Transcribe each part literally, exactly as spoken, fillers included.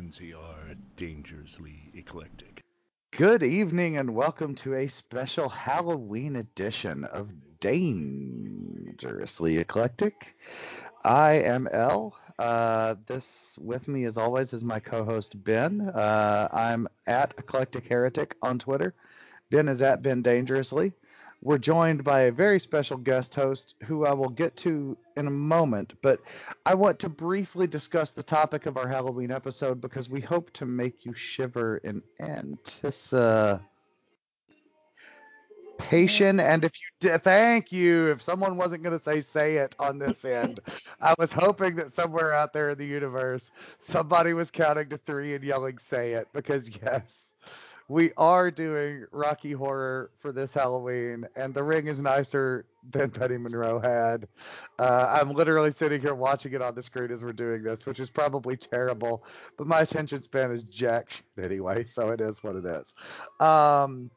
Lindsay are dangerously eclectic. Good evening and welcome to a special Halloween edition of Dangerously Eclectic. I am Elle. Uh, this with me as always is my co-host Ben. Uh, I'm at Eclectic Heretic on Twitter. Ben is at Ben Dangerously. We're joined by a very special guest host who I will get to in a moment, but I want to briefly discuss the topic of our Halloween episode because we hope to make you shiver in anticipation. And if you thank you, if someone wasn't going to say, say it on this end, I was hoping that somewhere out there in the universe, somebody was counting to three and yelling, say it, because yes. We are doing Rocky Horror for this Halloween, and The Ring is nicer than Petty Monroe had. Uh, I'm literally sitting here watching it on the screen as we're doing this, which is probably terrible, but my attention span is jack shit anyway, so it is what it is. Um,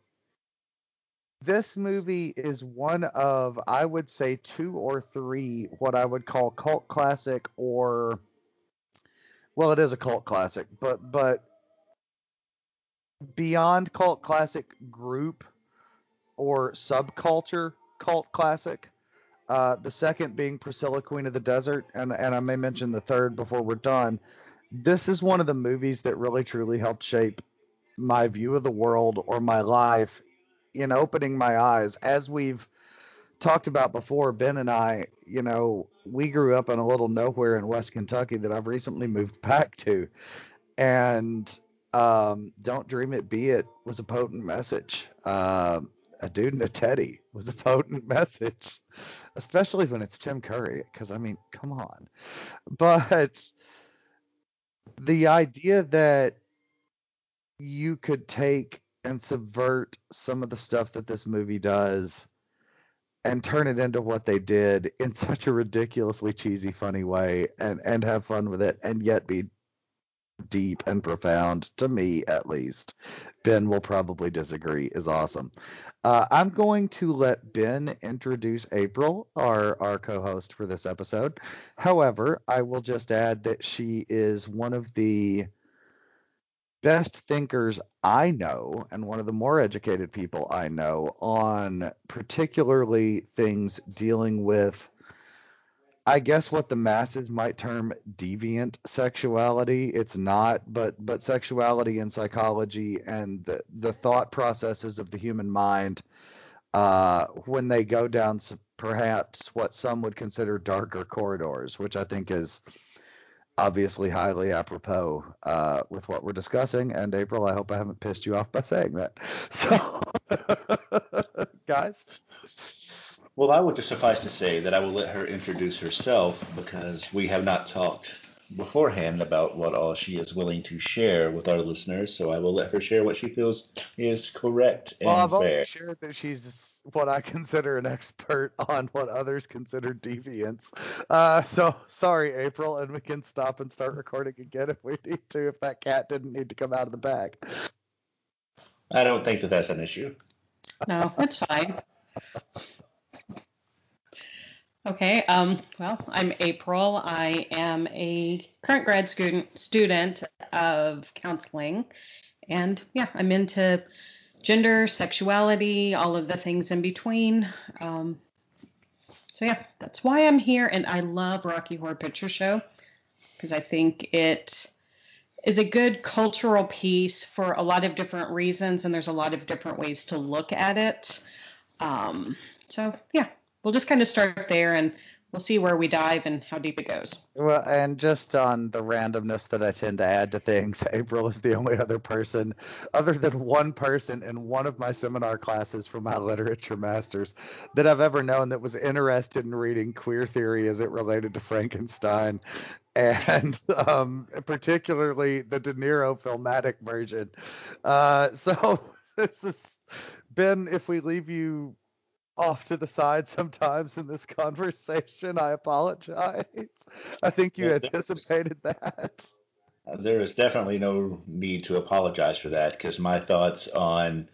this movie is one of, I would say, two or three what I would call cult classic or, well, it is a cult classic, but but... beyond cult classic group or subculture cult classic, uh, the second being Priscilla Queen of the Desert, and, and I may mention the third before we're done. This is one of the movies that really truly helped shape my view of the world or my life in opening my eyes. As we've talked about before, Ben and I, you know, we grew up in a little nowhere in West Kentucky that I've recently moved back to, and Um, Don't Dream It, Be It was a potent message. Uh, a Dude and a Teddy was a potent message, especially when it's Tim Curry, because, I mean, come on. But the idea that you could take and subvert some of the stuff that this movie does and turn it into what they did in such a ridiculously cheesy, funny way and, and have fun with it and yet be deep and profound, to me at least. Ben will probably disagree, is awesome. Uh, I'm going to let Ben introduce April, our, our co-host for this episode. However, I will just add that she is one of the best thinkers I know and one of the more educated people I know on particularly things dealing with, I guess, what the masses might term deviant sexuality. It's not, but but sexuality and psychology and the, the thought processes of the human mind uh, when they go down perhaps what some would consider darker corridors, which I think is obviously highly apropos uh, with what we're discussing. And April, I hope I haven't pissed you off by saying that. So, guys. Well, I would just suffice to say that I will let her introduce herself because we have not talked beforehand about what all she is willing to share with our listeners. So I will let her share what she feels is correct and fair. Well, I've only shared that she's what I consider an expert on what others consider deviance. Uh, so sorry, April, and we can stop and start recording again if we need to, if that cat didn't need to come out of the bag. I don't think that that's an issue. No, it's fine. Okay, um, well, I'm April. I am a current grad student student of counseling, and yeah, I'm into gender, sexuality, all of the things in between. Um, so yeah, that's why I'm here, and I love Rocky Horror Picture Show because I think it is a good cultural piece for a lot of different reasons, and there's a lot of different ways to look at it. Um, so yeah. We'll just kind of start there, and we'll see where we dive and how deep it goes. Well, and just on the randomness that I tend to add to things, April is the only other person, other than one person in one of my seminar classes for my literature master's, that I've ever known that was interested in reading queer theory as it related to Frankenstein, and um, particularly the De Niro filmatic version. Uh, so this is, Ben, if we leave you off to the side sometimes in this conversation, I apologize. I think you anticipated that. There is definitely no need to apologize for that because my thoughts on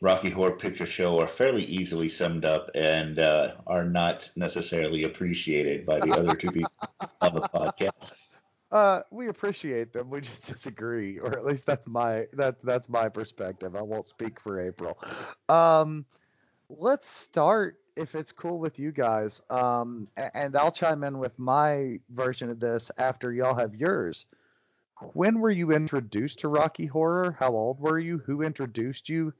Rocky Horror Picture Show are fairly easily summed up and uh, are not necessarily appreciated by the other two people on the podcast. Uh, we appreciate them. We just disagree, or at least that's my that that's my perspective. I won't speak for April. Um, let's start, if it's cool with you guys. Um, and I'll chime in with my version of this after y'all have yours. When were you introduced to Rocky Horror? How old were you? Who introduced you?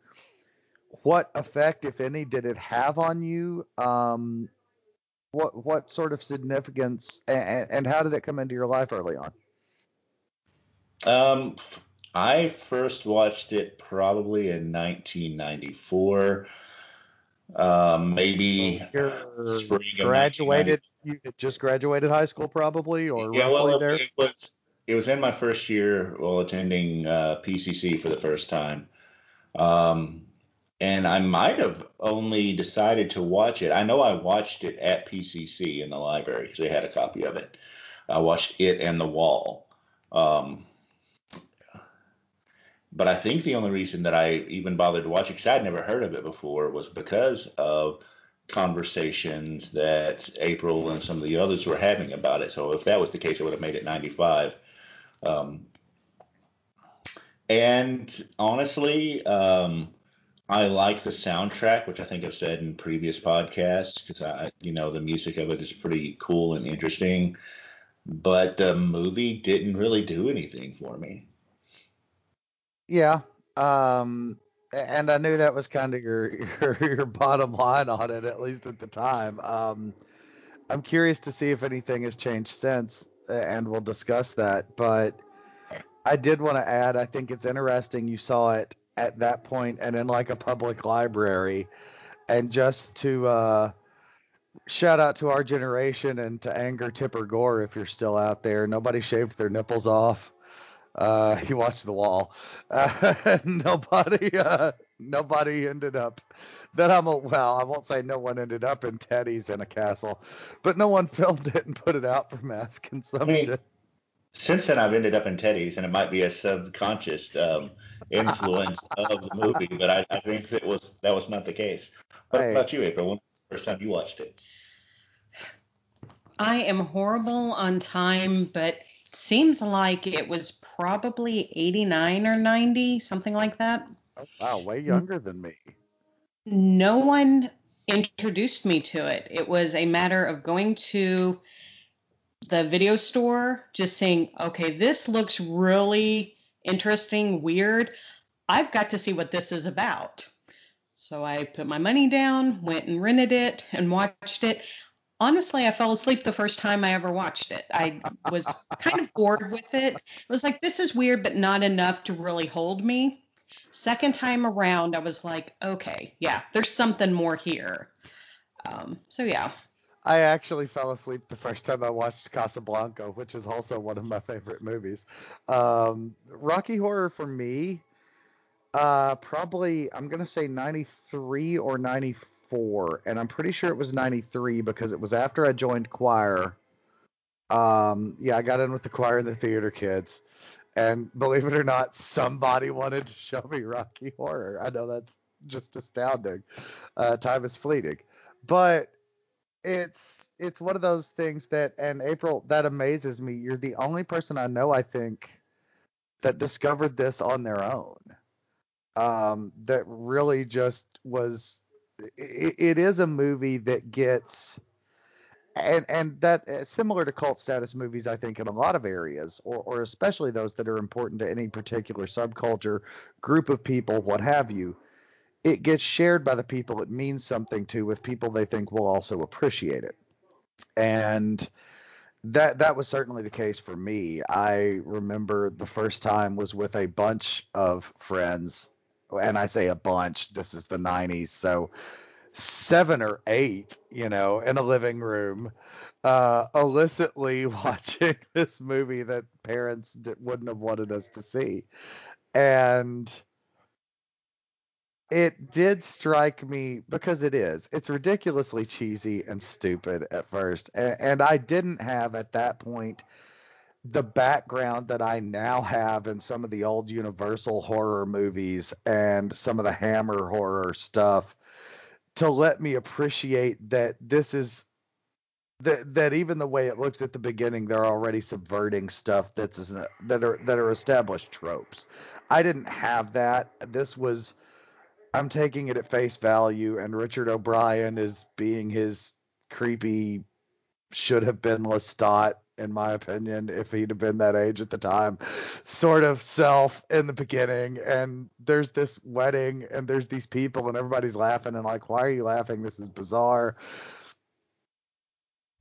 What effect, if any, did it have on you? Um, what what sort of significance, and, and how did it come into your life early on? Um, I first watched it probably in nineteen ninety-four, um, maybe so spring graduated, of nineteen ninety-four. You just graduated high school probably, or yeah, well, there? It was, it was in my first year while attending uh, P C C for the first time. Um, and I might have only decided to watch it. I know I watched it at P C C in the library because they had a copy of it. I watched it and The Wall. Um, but I think the only reason that I even bothered to watch it, because I'd never heard of it before, was because of conversations that April and some of the others were having about it. So if that was the case, I would have made it ninety-five. Um, and honestly, um, I like the soundtrack, which I think I've said in previous podcasts, because I, you know, the music of it is pretty cool and interesting, but the movie didn't really do anything for me. Yeah. Um, and I knew that was kind of your, your, your bottom line on it, at least at the time. Um, I'm curious to see if anything has changed since, and we'll discuss that, but I did want to add, I think it's interesting you saw it at that point and in like a public library. And just to uh, shout out to our generation and to anger Tipper Gore, if you're still out there, nobody shaved their nipples off. Uh, he watched The Wall. Uh, nobody, uh, nobody ended up that I'm a, well, I won't say no one ended up in teddies in a castle, but no one filmed it and put it out for mass consumption. I mean, since then, I've ended up in teddies, and it might be a subconscious um, influence of the movie, but I, I think that was that was not the case. What hey. about you, April? When was the first time you watched it? I am horrible on time, but it seems like it was probably eighty-nine or ninety, something like that. Oh, wow, way younger than me. No one introduced me to it. It was a matter of going to the video store, just saying, okay, this looks really interesting, weird. I've got to see what this is about. So I put my money down, went and rented it and watched it. Honestly, I fell asleep the first time I ever watched it. I was kind of bored with it. It was like, this is weird, but not enough to really hold me. Second time around, I was like, okay, yeah, there's something more here. Um, so, yeah. I actually fell asleep the first time I watched Casablanca, which is also one of my favorite movies. Um, Rocky Horror for me, uh, probably, I'm going to say ninety-three or ninety-four. And I'm pretty sure it was ninety-three because it was after I joined choir. Um, yeah, I got in with the choir and the theater kids. And believe it or not, somebody wanted to show me Rocky Horror. I know that's just astounding. Uh, time is fleeting. But It's it's one of those things that, and April, that amazes me. You're the only person I know, I think, that discovered this on their own. Um, that really just was, it, it is a movie that gets, and and that similar to cult status movies, I think, in a lot of areas, or or especially those that are important to any particular subculture, group of people, what have you. It gets shared by the people it means something to, with people they think will also appreciate it. And that that was certainly the case for me. I remember the first time was with a bunch of friends, and I say a bunch, this is the nineties, so seven or eight, you know, in a living room, uh, illicitly watching this movie that parents d- wouldn't have wanted us to see. And it did strike me, because it is. It's ridiculously cheesy and stupid at first. And, and I didn't have, at that point, the background that I now have in some of the old Universal horror movies and some of the Hammer horror stuff to let me appreciate that this is that that even the way it looks at the beginning, they're already subverting stuff that's that are that are established tropes. I didn't have that. This was, I'm taking it at face value, and Richard O'Brien is being his creepy, should have been Lestat, in my opinion, if he'd have been that age at the time, sort of self in the beginning. And there's this wedding and there's these people and everybody's laughing and like, why are you laughing? This is bizarre.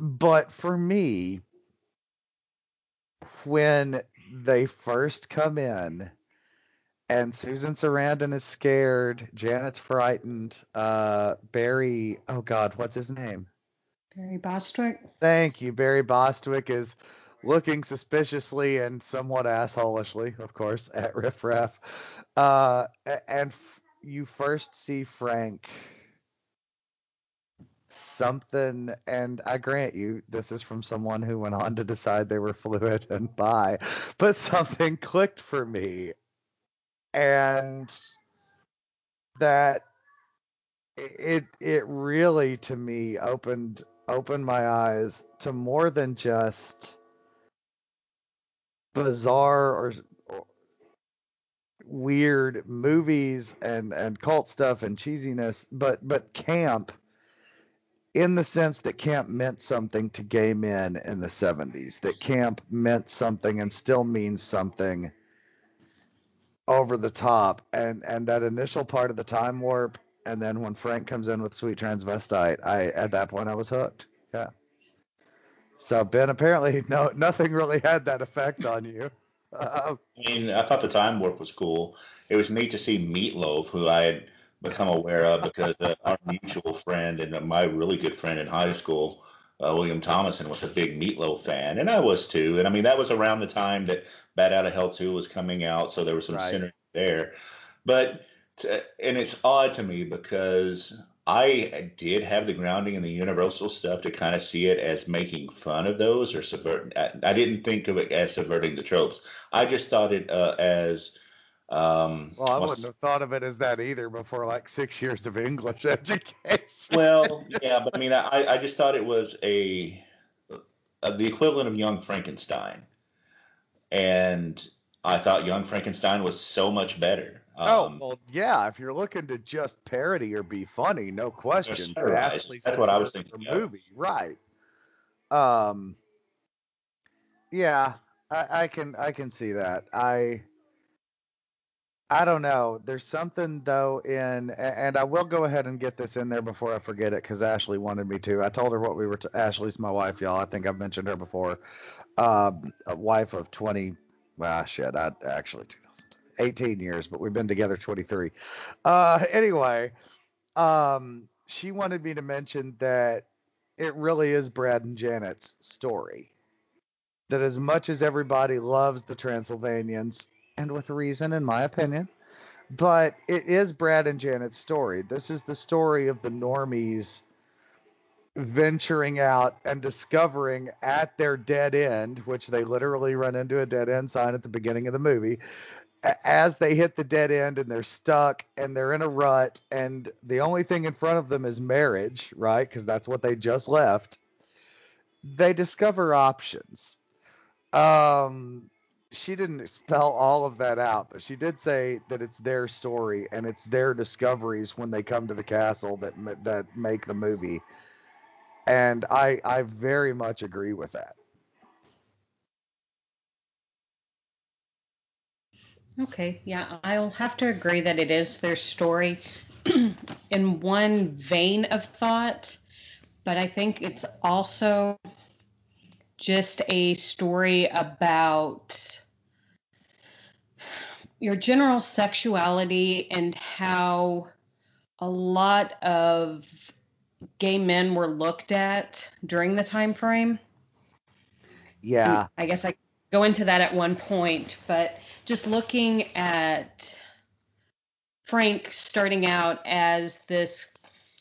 But for me, when they first come in and Susan Sarandon is scared, Janet's frightened, uh, Barry, oh God, what's his name? Barry Bostwick. Thank you. Barry Bostwick is looking suspiciously and somewhat assholishly, of course, at Riff Raff. Uh, and f- you first see Frank something, and I grant you, this is from someone who went on to decide they were fluid and bi, but something clicked for me. And that it it really, to me, opened... opened my eyes to more than just bizarre or, or weird movies and, and cult stuff and cheesiness, but, but camp in the sense that camp meant something to gay men in the seventies, that camp meant something and still means something over the top. And, and that initial part of the time warp, and then when Frank comes in with Sweet Transvestite, I at that point I was hooked. Yeah. So Ben, apparently no nothing really had that effect on you. Uh, I mean, I thought the time warp was cool. It was neat to see Meatloaf, who I had become aware of because uh, our mutual friend and my really good friend in high school, uh, William Thomason, was a big Meatloaf fan, and I was too. And I mean, that was around the time that Bad Out of Hell two was coming out, so there was some right. synergy there, but. And it's odd to me because I did have the grounding in the Universal stuff to kind of see it as making fun of those or subverting. I didn't think of it as subverting the tropes. I just thought it uh, as. Um, well, I wouldn't have thought of it as that either before like six years of English education. Well, yeah, but I mean, I, I just thought it was a, a the equivalent of Young Frankenstein. And I thought Young Frankenstein was so much better. Oh, well, yeah, if you're looking to just parody or be funny, no question. Ashley, that's what I was thinking. Movie, right. Um, yeah, I, I can I can see that. I I don't know. There's something, though, in, and I will go ahead and get this in there before I forget it because Ashley wanted me to. I told her what we were to. Ashley's my wife, y'all. I think I've mentioned her before. Um, a wife of twenty, well, shit, I actually two thousand. eighteen years, but we've been together twenty-three. Uh, anyway, um, she wanted me to mention that it really is Brad and Janet's story. That as much as everybody loves the Transylvanians, and with reason, in my opinion, but it is Brad and Janet's story. This is the story of the normies venturing out and discovering at their dead end, which they literally run into a dead end sign at the beginning of the movie. As they hit the dead end and they're stuck and they're in a rut and the only thing in front of them is marriage, right? Because that's what they just left. They discover options. Um, she didn't spell all of that out, but she did say that it's their story and it's their discoveries when they come to the castle that that make the movie. And I I very much agree with that. Okay, yeah, I'll have to agree that it is their story in one vein of thought, but I think it's also just a story about your general sexuality and how a lot of gay men were looked at during the time frame. Yeah. And I guess I go into that at one point, but just looking at Frank starting out as this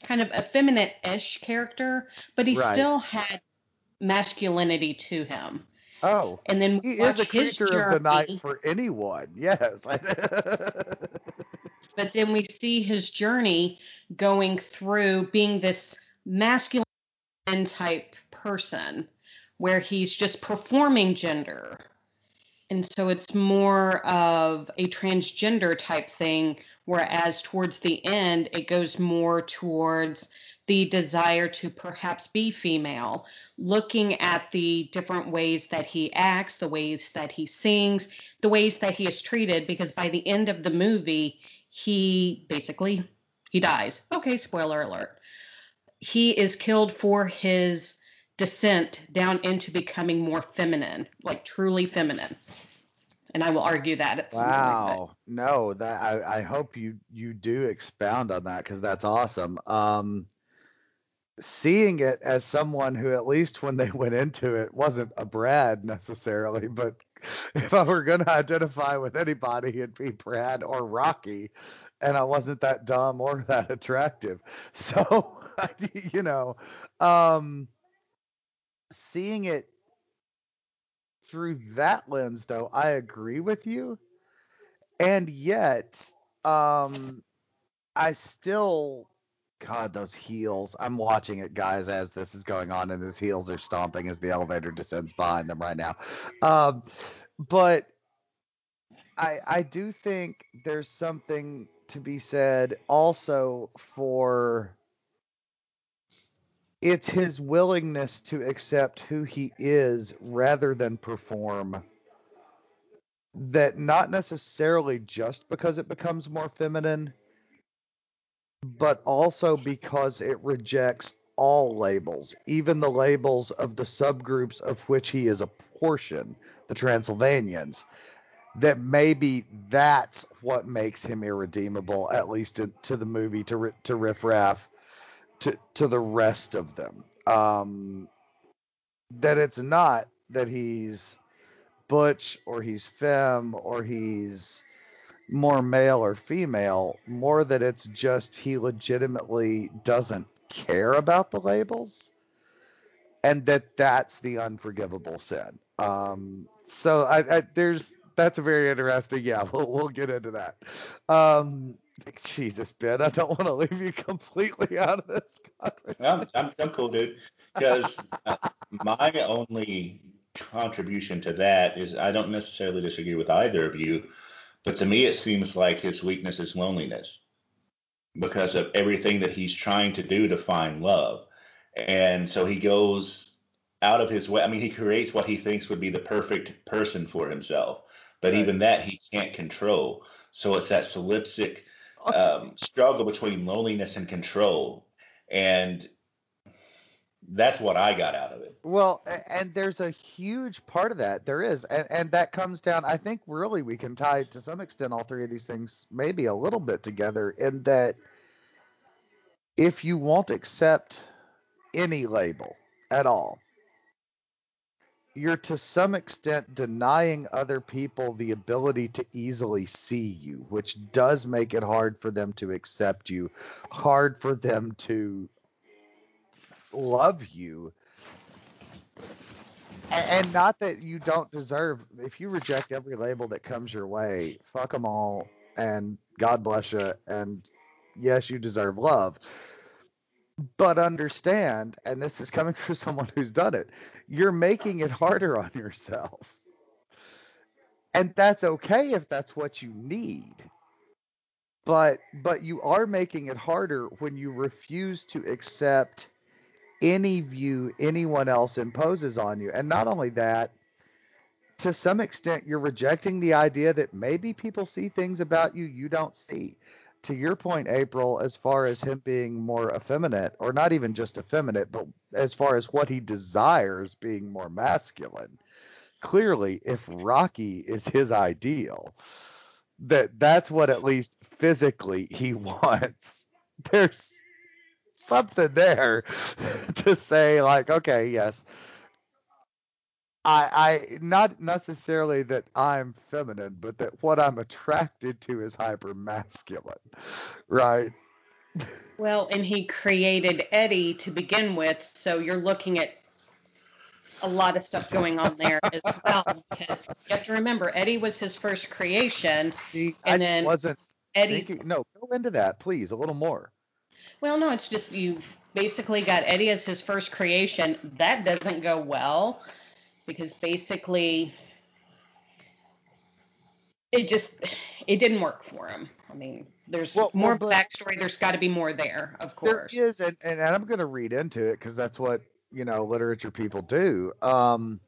kind of effeminate-ish character, but he right. still had masculinity to him. Oh, and then he is a creature journey, of the night for anyone. Yes. But then we see his journey going through being this masculine type person where he's just performing gender. And so it's more of a transgender type thing, whereas towards the end, it goes more towards the desire to perhaps be female, looking at the different ways that he acts, the ways that he sings, the ways that he is treated, because by the end of the movie, he basically, he dies. Okay, spoiler alert. He is killed for his descent down into becoming more feminine, like truly feminine. And I will argue that at some point. Wow. No, that I, I hope you, you do expound on that, because that's awesome. Um, seeing it as someone who, at least when they went into it, wasn't a Brad necessarily, but if I were going to identify with anybody, it'd be Brad or Rocky. And I wasn't that dumb or that attractive. So, you know, um, seeing it through that lens, though, I agree with you. And yet, um, I still, God, those heels. I'm watching it, guys, as this is going on, and his heels are stomping as the elevator descends behind them right now. Um, but I, I do think there's something to be said also for, it's his willingness to accept who he is rather than perform, that not necessarily just because it becomes more feminine, but also because it rejects all labels, even the labels of the subgroups of which he is a portion, the Transylvanians, that maybe that's what makes him irredeemable, at least to, to the movie, to, to Riff Raff, To, to the rest of them, um, that it's not that he's butch or he's femme or he's more male or female, more that it's just he legitimately doesn't care about the labels, and that that's the unforgivable sin. Um, so I, I, there's that's a very interesting. Yeah, we'll, we'll get into that. Um, Jesus, Ben, I don't want to leave you completely out of this. I'm, I'm, I'm cool, dude. Because uh, my only contribution to that is I don't necessarily disagree with either of you, but to me it seems like his weakness is loneliness because of everything that he's trying to do to find love. And so he goes out of his way. I mean, he creates what he thinks would be the perfect person for himself, but right. Even that he can't control. So it's that solipsistic Um, struggle between loneliness and control, and that's what I got out of it. Well, and there's a huge part of that. There is, and, and that comes down, I think really we can tie to some extent all three of these things maybe a little bit together, in that if you won't accept any label at all, you're to some extent denying other people the ability to easily see you, which does make it hard for them to accept you, hard for them to love you. And not that you don't deserve, if you reject every label that comes your way, fuck them all, and God bless you, and yes, you deserve love. But understand, and this is coming from someone who's done it, you're making it harder on yourself. And that's okay if that's what you need. But but you are making it harder when you refuse to accept any view anyone else imposes on you. And not only that, to some extent, you're rejecting the idea that maybe people see things about you you don't see. To your point, April, as far as him being more effeminate, or not even just effeminate, but as far as what he desires being more masculine, clearly if Rocky is his ideal, that that's what at least physically he wants, there's something there to say like, okay, yes, I, I not necessarily that I'm feminine, but that what I'm attracted to is hypermasculine, right? Well, and he created Eddie to begin with, so you're looking at a lot of stuff going on there as well. Because you have to remember, Eddie was his first creation, he, and I then wasn't Eddie. No, go into that, please, a little more. Well, no, it's just you've basically got Eddie as his first creation. That doesn't go well because basically it just it didn't work for him. I mean, there's well, more well, backstory. There's got to be more there, of course. There is, and, and I'm going to read into it because that's what, you know, literature people do. Um,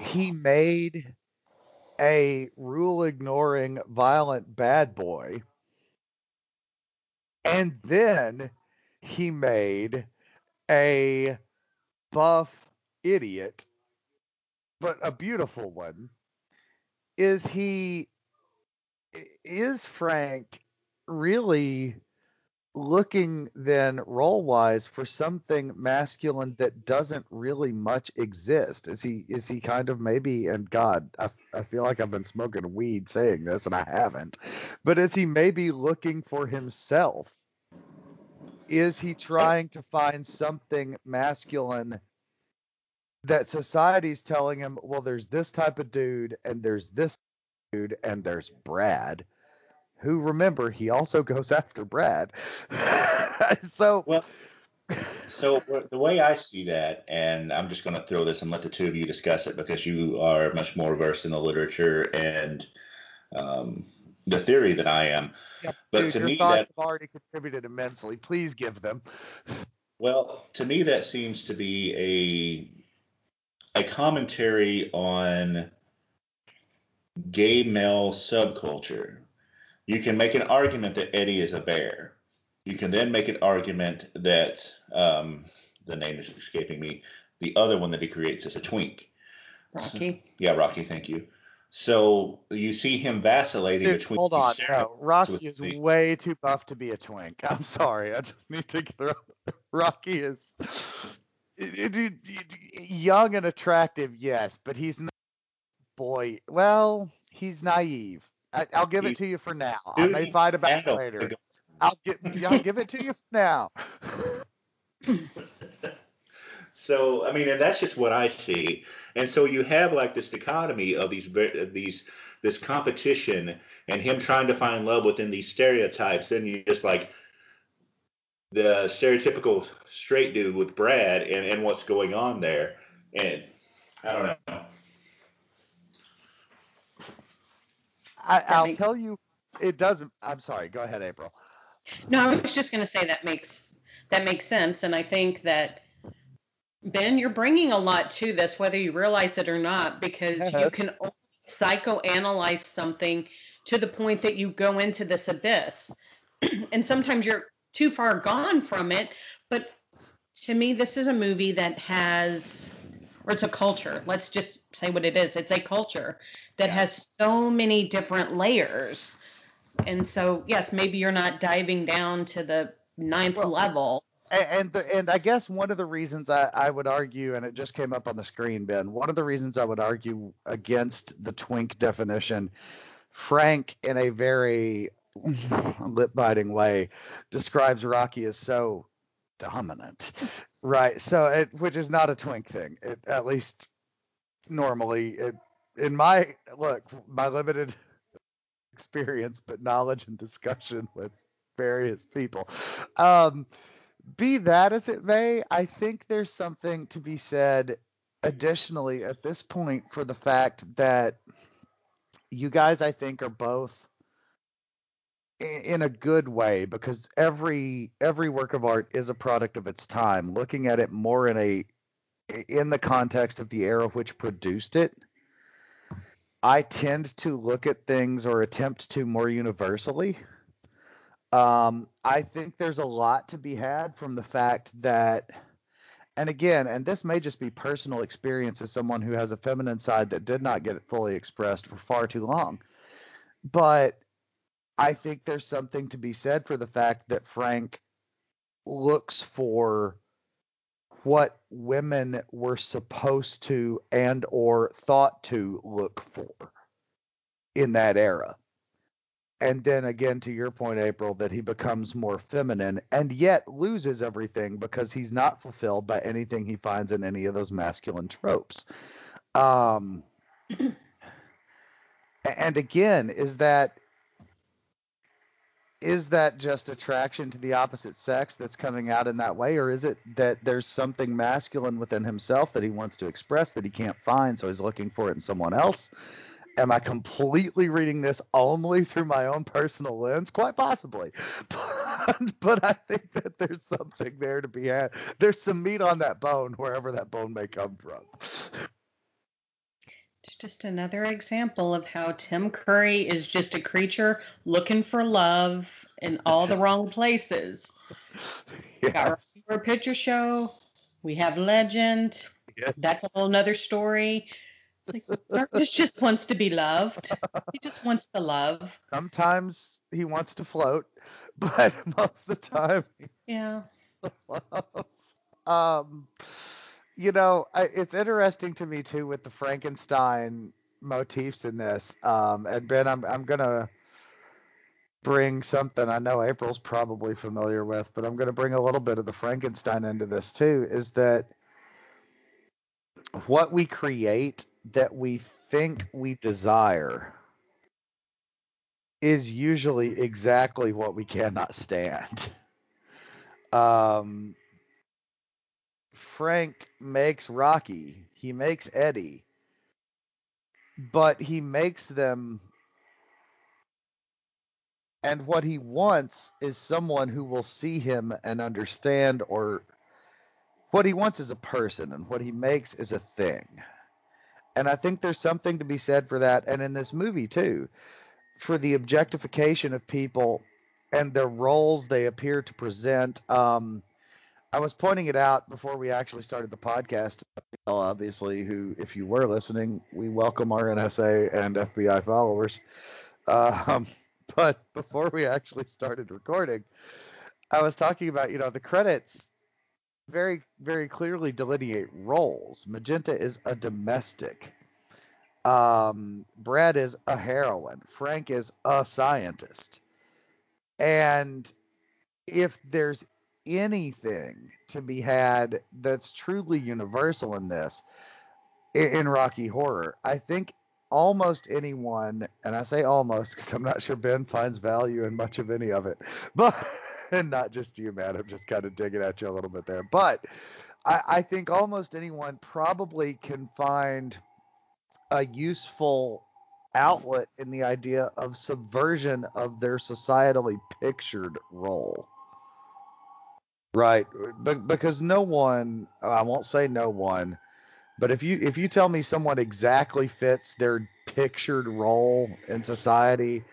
he made a rule-ignoring, violent bad boy, and then he made a buff idiot, but a beautiful one. Is he, is Frank really looking then role-wise for something masculine that doesn't really much exist? Is he, is he kind of maybe, and God, I, I feel like I've been smoking weed saying this and I haven't, but is he maybe looking for himself? Is he trying to find something masculine that society's telling him, well, there's this type of dude and there's this dude and there's Brad, who, remember, he also goes after Brad. so well, so the way I see that, and I'm just going to throw this and let the two of you discuss it because you are much more versed in the literature and um, the theory than I am. Yep. But dude, to your me, thoughts that, have already contributed immensely. Please give them. Well, to me, that seems to be a a commentary on gay male subculture. You can make an argument that Eddie is a bear. You can then make an argument that, um, the name is escaping me, the other one that he creates is a twink. Rocky. So, yeah, Rocky, thank you. So you see him vacillating Dude, between... Hold on, no, Rocky is the... way too buff to be a twink. I'm sorry, I just need to get around. Rocky is... young and attractive, yes, but he's not boy. Well, he's naive. I, I'll give he's, it to you for now. I may fight about it later. I'll give I'll give it to you for now. So I mean, and that's just what I see. And so you have like this dichotomy of these these this competition and him trying to find love within these stereotypes. Then you just like. The stereotypical straight dude with Brad and, and what's going on there. And I don't know. I, I'll makes, tell you, it doesn't. I'm sorry. Go ahead, April. No, I was just going to say that makes, that makes sense. And I think that, Ben, you're bringing a lot to this, whether you realize it or not, because yes. You can only psychoanalyze something to the point that you go into this abyss. And sometimes you're too far gone from it, but to me this is a movie that has, or it's a culture, let's just say what it is, it's a culture that has so many different layers. And so yes, maybe you're not diving down to the ninth well, level and the, and I guess one of the reasons I, I would argue, and it just came up on the screen, Ben, one of the reasons I would argue against the twink definition, Frank in a very lip-biting way describes Rocky as so dominant, right? So it, which is not a twink thing, it, at least normally it, in my look my limited experience but knowledge and discussion with various people, um be that as it may, I think there's something to be said additionally at this point for the fact that you guys, I think, are both in a good way, because every every work of art is a product of its time. Looking at it more in a in the context of the era which produced it, I tend to look at things or attempt to more universally. Um, I think there's a lot to be had from the fact that, and again, and this may just be personal experience as someone who has a feminine side that did not get it fully expressed for far too long, but I think there's something to be said for the fact that Frank looks for what women were supposed to and or thought to look for in that era. And then again, to your point, April, that he becomes more feminine and yet loses everything because he's not fulfilled by anything he finds in any of those masculine tropes. Um, and again, is that is that just attraction to the opposite sex that's coming out in that way, or is it that there's something masculine within himself that he wants to express that he can't find, so he's looking for it in someone else? Am I completely reading this only through my own personal lens? Quite possibly. But, but I think that there's something there to be had. There's some meat on that bone, wherever that bone may come from. It's just another example of how Tim Curry is just a creature looking for love in all the wrong places. Yes. Got Rocky Horror Picture Show. We have Legend. Yes. That's a whole nother story. Like, Marcus just wants to be loved. He just wants the love. Sometimes he wants to float, but most of the time, yeah. Um, you know, I, it's interesting to me too with the Frankenstein motifs in this. Um, and Ben, I'm I'm gonna bring something I know April's probably familiar with, but I'm gonna bring a little bit of the Frankenstein into this too. Is that what we create that we think we desire is usually exactly what we cannot stand. Um, Frank makes Rocky, he makes Eddie, but he makes them, and what he wants is someone who will see him and understand, or what he wants is a person, and what he makes is a thing. And I think there's something to be said for that, and in this movie too, for the objectification of people and their roles they appear to present. Um, I was pointing it out before we actually started the podcast, obviously, who, if you were listening, we welcome our N S A and F B I followers. Um, but before we actually started recording, I was talking about, you know, the credits very, very clearly delineate roles. Magenta is a domestic. Um, Brad is a heroine. Frank is a scientist. And if there's anything to be had that's truly universal in this, in Rocky Horror, I think almost anyone, and I say almost because I'm not sure Ben finds value in much of any of it, but and not just you, man. I'm just kind of digging at you a little bit there. But I, I think almost anyone probably can find a useful outlet in the idea of subversion of their societally pictured role. Right. Be- because no one, I won't say no one, but if you if you tell me someone exactly fits their pictured role in society,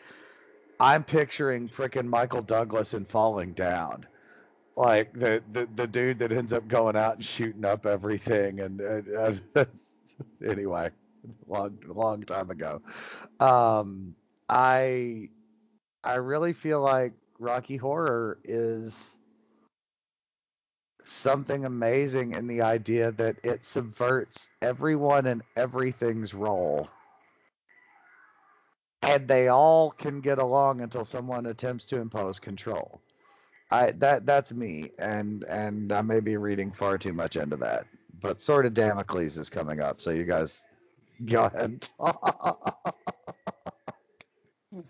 I'm picturing frickin' Michael Douglas in Falling Down, like the, the, the dude that ends up going out and shooting up everything. And, and, and anyway, long, long time ago. Um, I, I really feel like Rocky Horror is something amazing in the idea that it subverts everyone and everything's role. And they all can get along until someone attempts to impose control. I that that's me, and and I may be reading far too much into that. But Sword of Damocles is coming up, so you guys go ahead and talk.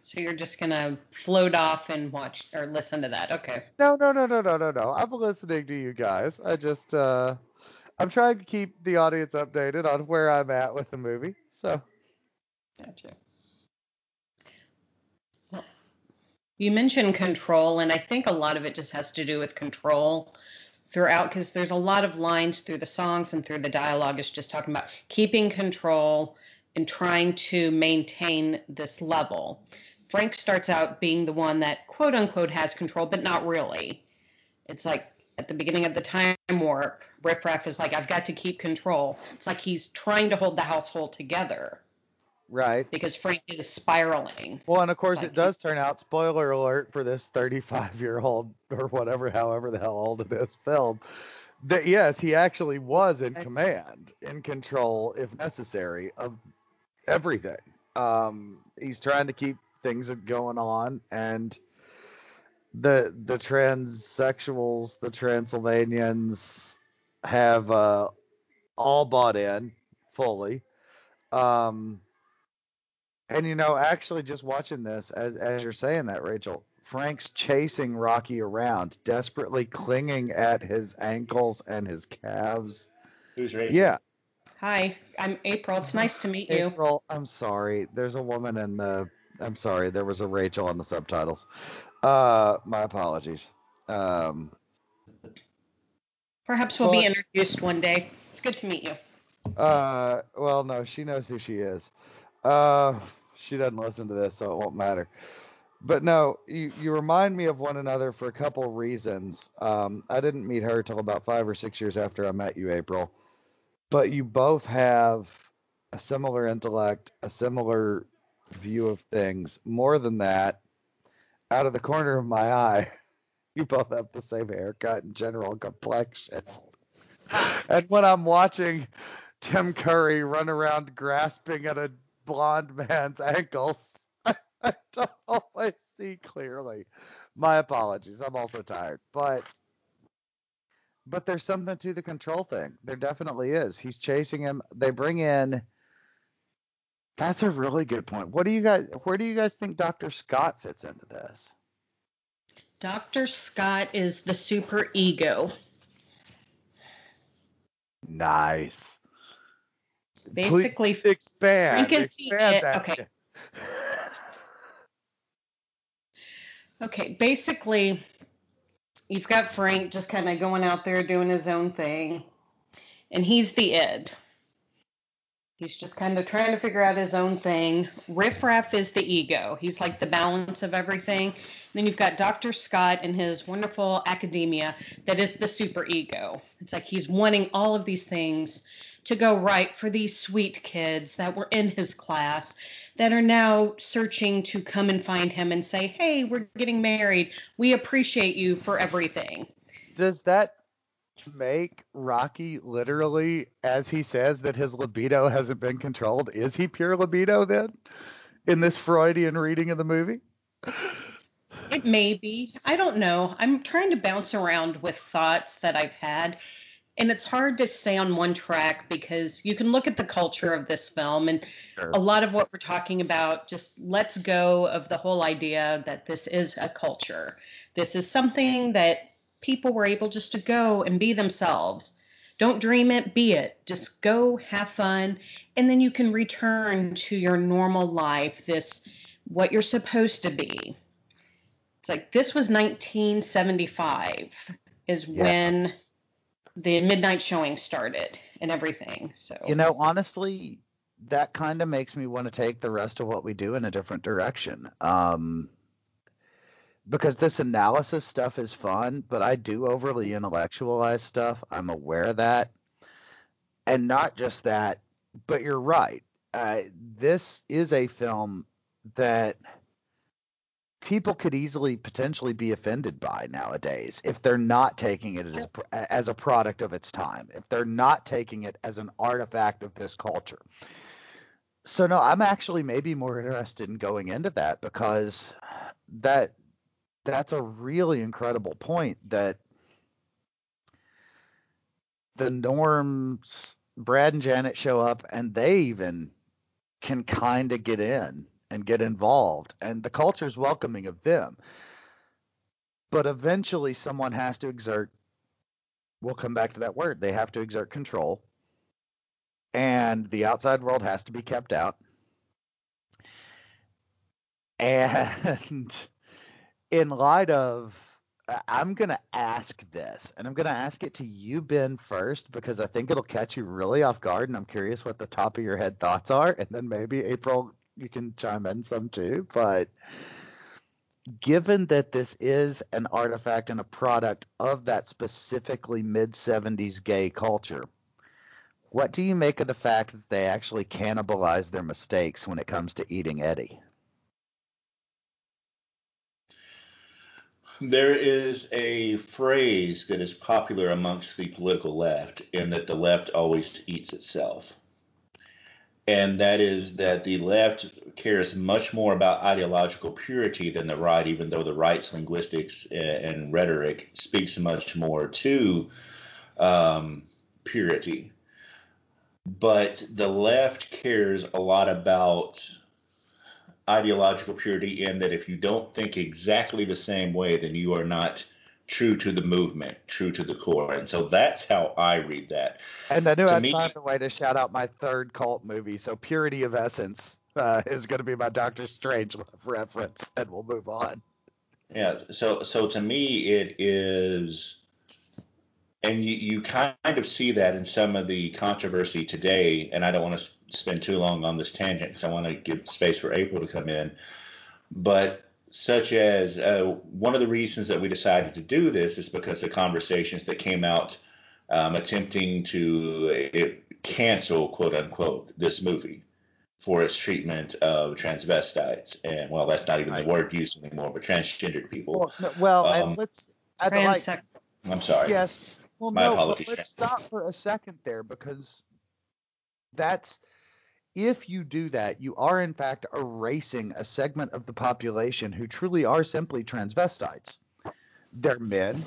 So you're just gonna float off and watch or listen to that? Okay. No, no, no, no, no, no, no. I'm listening to you guys. I just uh, I'm trying to keep the audience updated on where I'm at with the movie. So. Gotcha. You mentioned control, and I think a lot of it just has to do with control throughout, because there's a lot of lines through the songs and through the dialogue is just talking about keeping control and trying to maintain this level. Frank starts out being the one that, quote unquote, has control, but not really. It's like at the beginning of the time warp, Riff Raff is like, I've got to keep control. It's like he's trying to hold the household together. Right. Because Frank is spiraling. Well, and of course, like, it does turn out, spoiler alert for this thirty-five-year-old or whatever, however the hell old it is, film, that, yes, he actually was in command, in control, if necessary, of everything. Um, he's trying to keep things going on, and the the transsexuals, the Transylvanians, have uh, all bought in fully. Um And, you know, actually just watching this, as as you're saying that, Rachel, Frank's chasing Rocky around, desperately clinging at his ankles and his calves. Who's Rachel? Yeah. Hi, I'm April. It's nice to meet April, you. April, I'm sorry. There's a woman in the... I'm sorry. There was a Rachel in the subtitles. Uh, my apologies. Um, Perhaps we'll, well be introduced one day. It's good to meet you. Uh, well, no, she knows who she is. Uh, she doesn't listen to this, so it won't matter. But no, you, you remind me of one another for a couple reasons. Um, I didn't meet her till about five or six years after I met you, April. But you both have a similar intellect, a similar view of things. More than that, out of the corner of my eye, you both have the same haircut and general complexion. And when I'm watching Tim Curry run around grasping at a blonde man's ankles, I don't always see clearly. My apologies. I'm also tired. But but there's something to the control thing. There definitely is. He's chasing him. They bring in. That's a really good point. What do you guys where do you guys think Doctor Scott fits into this? Doctor Scott is the super ego. Nice. Basically, Please expand. Frank is expand the, okay. Okay, basically, you've got Frank just kind of going out there doing his own thing, and he's the Ed. He's just kind of trying to figure out his own thing. Riff Raff is the ego. He's like the balance of everything. And then you've got Doctor Scott and his wonderful academia that is the super ego. It's like he's wanting all of these things to go right for these sweet kids that were in his class that are now searching to come and find him and say, hey, we're getting married. We appreciate you for everything. Does that make Rocky literally, as he says, that his libido hasn't been controlled? Is he pure libido then in this Freudian reading of the movie? It may be. I don't know. I'm trying to bounce around with thoughts that I've had. And it's hard to stay on one track because you can look at the culture of this film and sure. A lot of what we're talking about just lets go of the whole idea that this is a culture. This is something that people were able just to go and be themselves. Don't dream it, be it. Just go have fun. And then you can return to your normal life, this what you're supposed to be. It's like this was nineteen seventy-five is yeah. when... the midnight showing started and everything. So, you know, honestly, that kind of makes me want to take the rest of what we do in a different direction. Um, because this analysis stuff is fun, but I do overly intellectualize stuff. I'm aware of that. And not just that, but you're right. Uh, this is a film that people could easily potentially be offended by nowadays if they're not taking it as a, as a product of its time, if they're not taking it as an artifact of this culture. So, no, I'm actually maybe more interested in going into that because that that's a really incredible point that the norms, Brad and Janet show up and they even can kind of get in and get involved, and the culture's welcoming of them. But eventually someone has to exert, we'll come back to that word, they have to exert control, and the outside world has to be kept out. And in light of, I'm going to ask this, and I'm going to ask it to you, Ben, first, because I think it'll catch you really off guard, and I'm curious what the top of your head thoughts are, and then maybe April... you can chime in some too, but given that this is an artifact and a product of that specifically mid-seventies gay culture, what do you make of the fact that they actually cannibalize their mistakes when it comes to eating Eddie? There is a phrase that is popular amongst the political left, and that the left always eats itself. And that is that the left cares much more about ideological purity than the right, even though the right's linguistics and rhetoric speaks much more to um, purity. But the left cares a lot about ideological purity in that if you don't think exactly the same way, then you are not true to the movement, true to the core. And so that's how I read that. And I knew to I'd me, find a way to shout out my third cult movie. So Purity of Essence uh, is going to be my Doctor Strangelove reference, and we'll move on. Yeah, so so to me it is, and you, you kind of see that in some of the controversy today, and I don't want to spend too long on this tangent because I want to give space for April to come in, but such as uh, one of the reasons that we decided to do this is because the conversations that came out um, attempting to uh, cancel, quote unquote, this movie for its treatment of transvestites, and well, that's not even the word used anymore, but transgendered people. Well, well um, and let's I'd like, I'm sorry. Yes. Well, My no, apologies. But let's stop for a second there, because that's if you do that, you are in fact erasing a segment of the population who truly are simply transvestites. They're men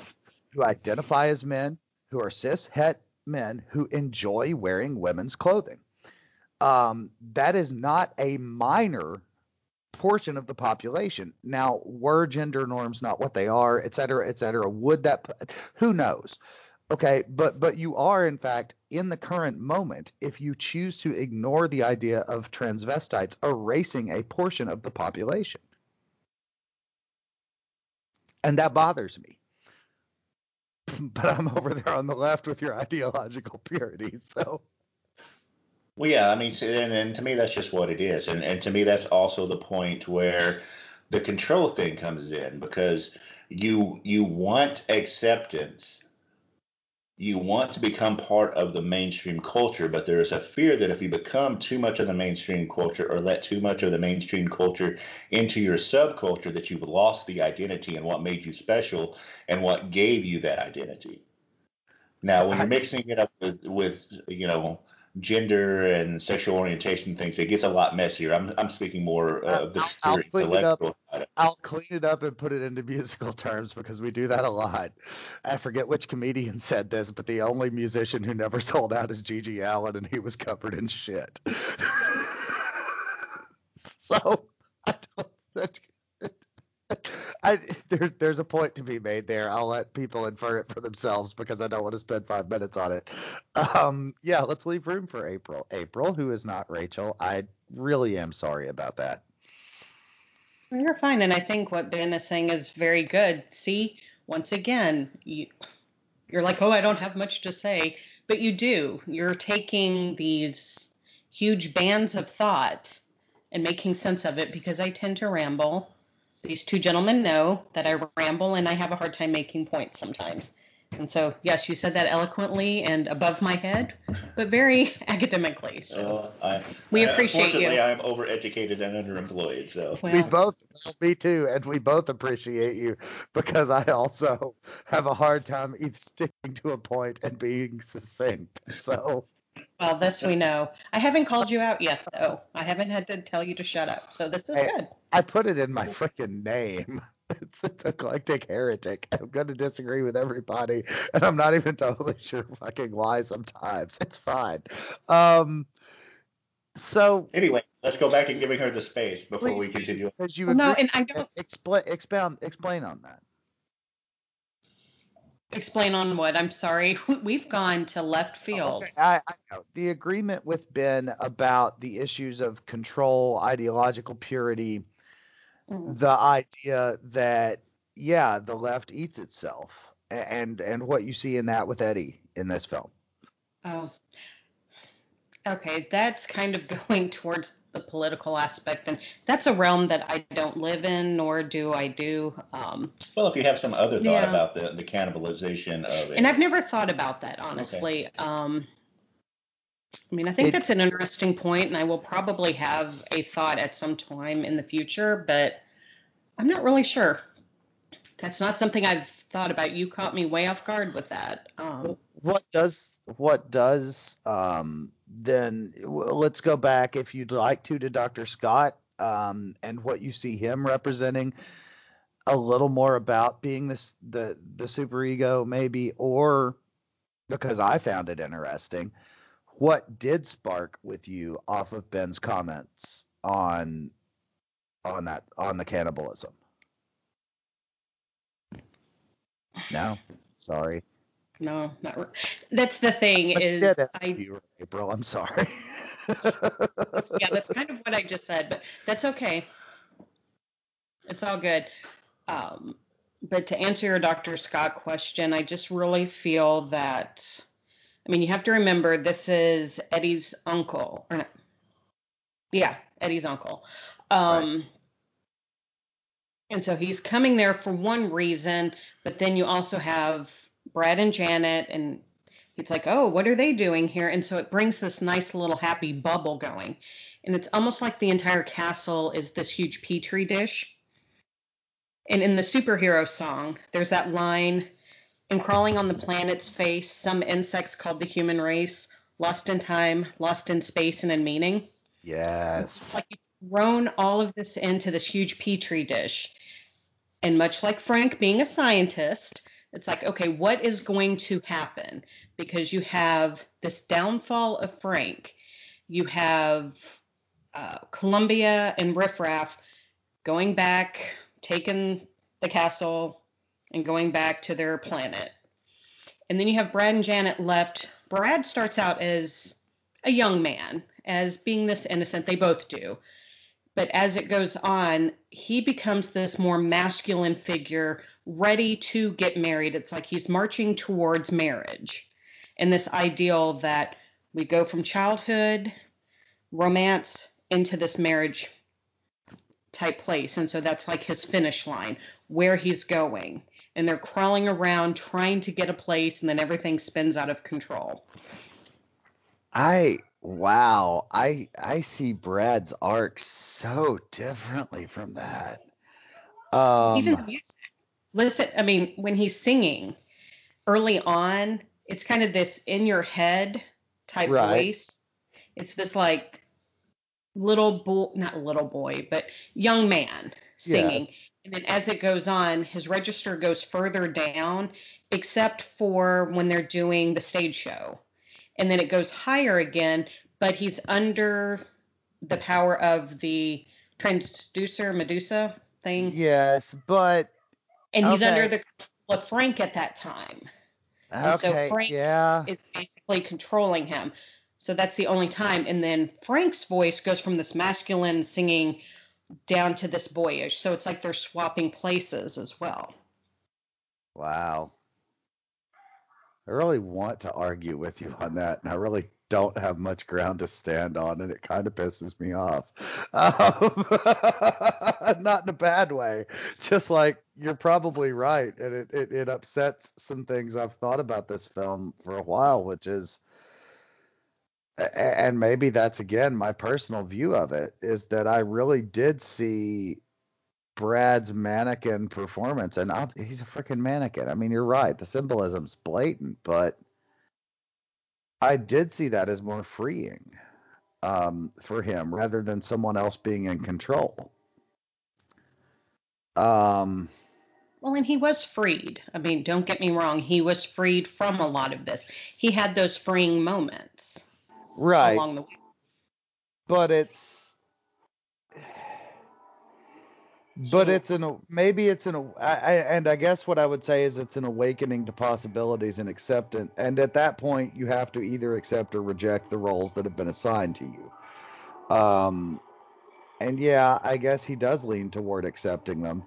who identify as men, who are cis het men who enjoy wearing women's clothing. Um, that is not a minor portion of the population. Now, were gender norms not what they are, et cetera, et cetera, would that – who knows? Okay, but but you are, in fact, in the current moment, if you choose to ignore the idea of transvestites, erasing a portion of the population. And that bothers me. But I'm over there on the left with your ideological purity, so – Well, yeah, I mean, and, and to me, that's just what it is. And, and to me, that's also the point where the control thing comes in, because you you want acceptance. You want to become part of the mainstream culture, but there is a fear that if you become too much of the mainstream culture or let too much of the mainstream culture into your subculture, that you've lost the identity and what made you special and what gave you that identity. Now, when you're mixing it up with, with you know, gender and sexual orientation things, it gets a lot messier. I'm I'm speaking more uh, of the I'll, I'll intellectual side. Of I'll clean it up and put it into musical terms, because we do that a lot. I forget which comedian said this, but the only musician who never sold out is Gigi Allen, and he was covered in shit. so I don't that, I, there, there's a point to be made there. I'll let people infer it for themselves, because I don't want to spend five minutes on it. Um, yeah, let's leave room for April. April, who is not Rachel. I really am sorry about that. You're fine, and I think what Ben is saying is very good. See, once again, you, you're like, oh, I don't have much to say, but you do. You're taking these huge bands of thought and making sense of it, because I tend to ramble. These two gentlemen know that I ramble and I have a hard time making points sometimes. And so, yes, you said that eloquently and above my head, but very academically. So uh, I, we I, appreciate you. Unfortunately, I am overeducated and underemployed. So well, we both, me too, and we both appreciate you, because I also have a hard time either sticking to a point and being succinct. So. Well, this we know. I haven't called you out yet, though. I haven't had to tell you to shut up, so this is I, good. I put it in my freaking name. It's an eclectic heretic. I'm going to disagree with everybody, and I'm not even totally sure fucking why sometimes. It's fine. Um, so anyway, let's go back to giving her the space before please, we continue. You well, no, and I don't expl- expound, explain on that. Explain on what? I'm sorry. We've gone to left field. Okay. I, I know. The agreement with Ben about the issues of control, ideological purity, mm. the idea that, yeah, the left eats itself, and, and what you see in that with Eddie in this film. Oh, okay. That's kind of going towards the political aspect, and that's a realm that I don't live in, nor do I do. Um, well, if you have some other thought yeah. about the, the cannibalization of it. And I've never thought about that, honestly. Okay. Um, I mean, I think it, that's an interesting point, and I will probably have a thought at some time in the future, but I'm not really sure. That's not something I've thought about. You caught me way off guard with that. Um, what does What does um, then w- let's go back, if you'd like to, to Doctor Scott um, and what you see him representing a little more about being this the, the superego maybe, or because I found it interesting. What did spark with you off of Ben's comments on on that on the cannibalism. No, sorry. No, not re- that's the thing I is I, you, April. I'm sorry. Yeah, that's kind of what I just said, but that's okay. It's all good. Um, but to answer your Doctor Scott question, I just really feel that, I mean, you have to remember this is Eddie's uncle, or not, yeah, Eddie's uncle. Um, right. And so he's coming there for one reason, but then you also have Brad and Janet, and it's like, oh, what are they doing here? And so it brings this nice little happy bubble going. And it's almost like the entire castle is this huge petri dish. And in the superhero song, there's that line, "In crawling on the planet's face, some insects called the human race, lost in time, lost in space, and in meaning." Yes. It's like you've thrown all of this into this huge petri dish. And much like Frank being a scientist, it's like, okay, what is going to happen? Because you have this downfall of Frank. You have uh, Columbia and Riff Raff going back, taking the castle, and going back to their planet. And then you have Brad and Janet left. Brad starts out as a young man, as being this innocent. They both do. But as it goes on, he becomes this more masculine figure, ready to get married. It's like he's marching towards marriage. And this ideal that we go from childhood, romance, into this marriage type place. And so that's like his finish line, where he's going. And they're crawling around trying to get a place, and then everything spins out of control. I, wow, I I see Brad's arc so differently from that. Um, Even the music. Listen, I mean, when he's singing early on, it's kind of this in your head type right. voice. It's this like little boy, not little boy, but young man singing. Yes. And then as it goes on, his register goes further down, except for when they're doing the stage show. And then it goes higher again, but he's under the power of the transducer Medusa thing. Yes, but... And he's okay. under the control of Frank at that time. And okay, so Frank yeah. is basically controlling him. So that's the only time. And then Frank's voice goes from this masculine singing down to this boyish. So it's like they're swapping places as well. Wow. I really want to argue with you on that, and I really don't have much ground to stand on, and it kind of pisses me off. Um, not in a bad way. Just like, you're probably right, and it, it, it upsets some things I've thought about this film for a while, which is, and maybe that's, again, my personal view of it, is that I really did see Brad's mannequin performance, and I, he's a freaking mannequin. I mean, you're right, the symbolism's blatant, but I did see that as more freeing um, for him rather than someone else being in control. Um, well, and he was freed. I mean, don't get me wrong, he was freed from a lot of this. He had those freeing moments, right, along the way. But it's But it's an maybe it's an I, and I guess what I would say is it's an awakening to possibilities and acceptance. And at that point, you have to either accept or reject the roles that have been assigned to you. Um, and yeah, I guess he does lean toward accepting them,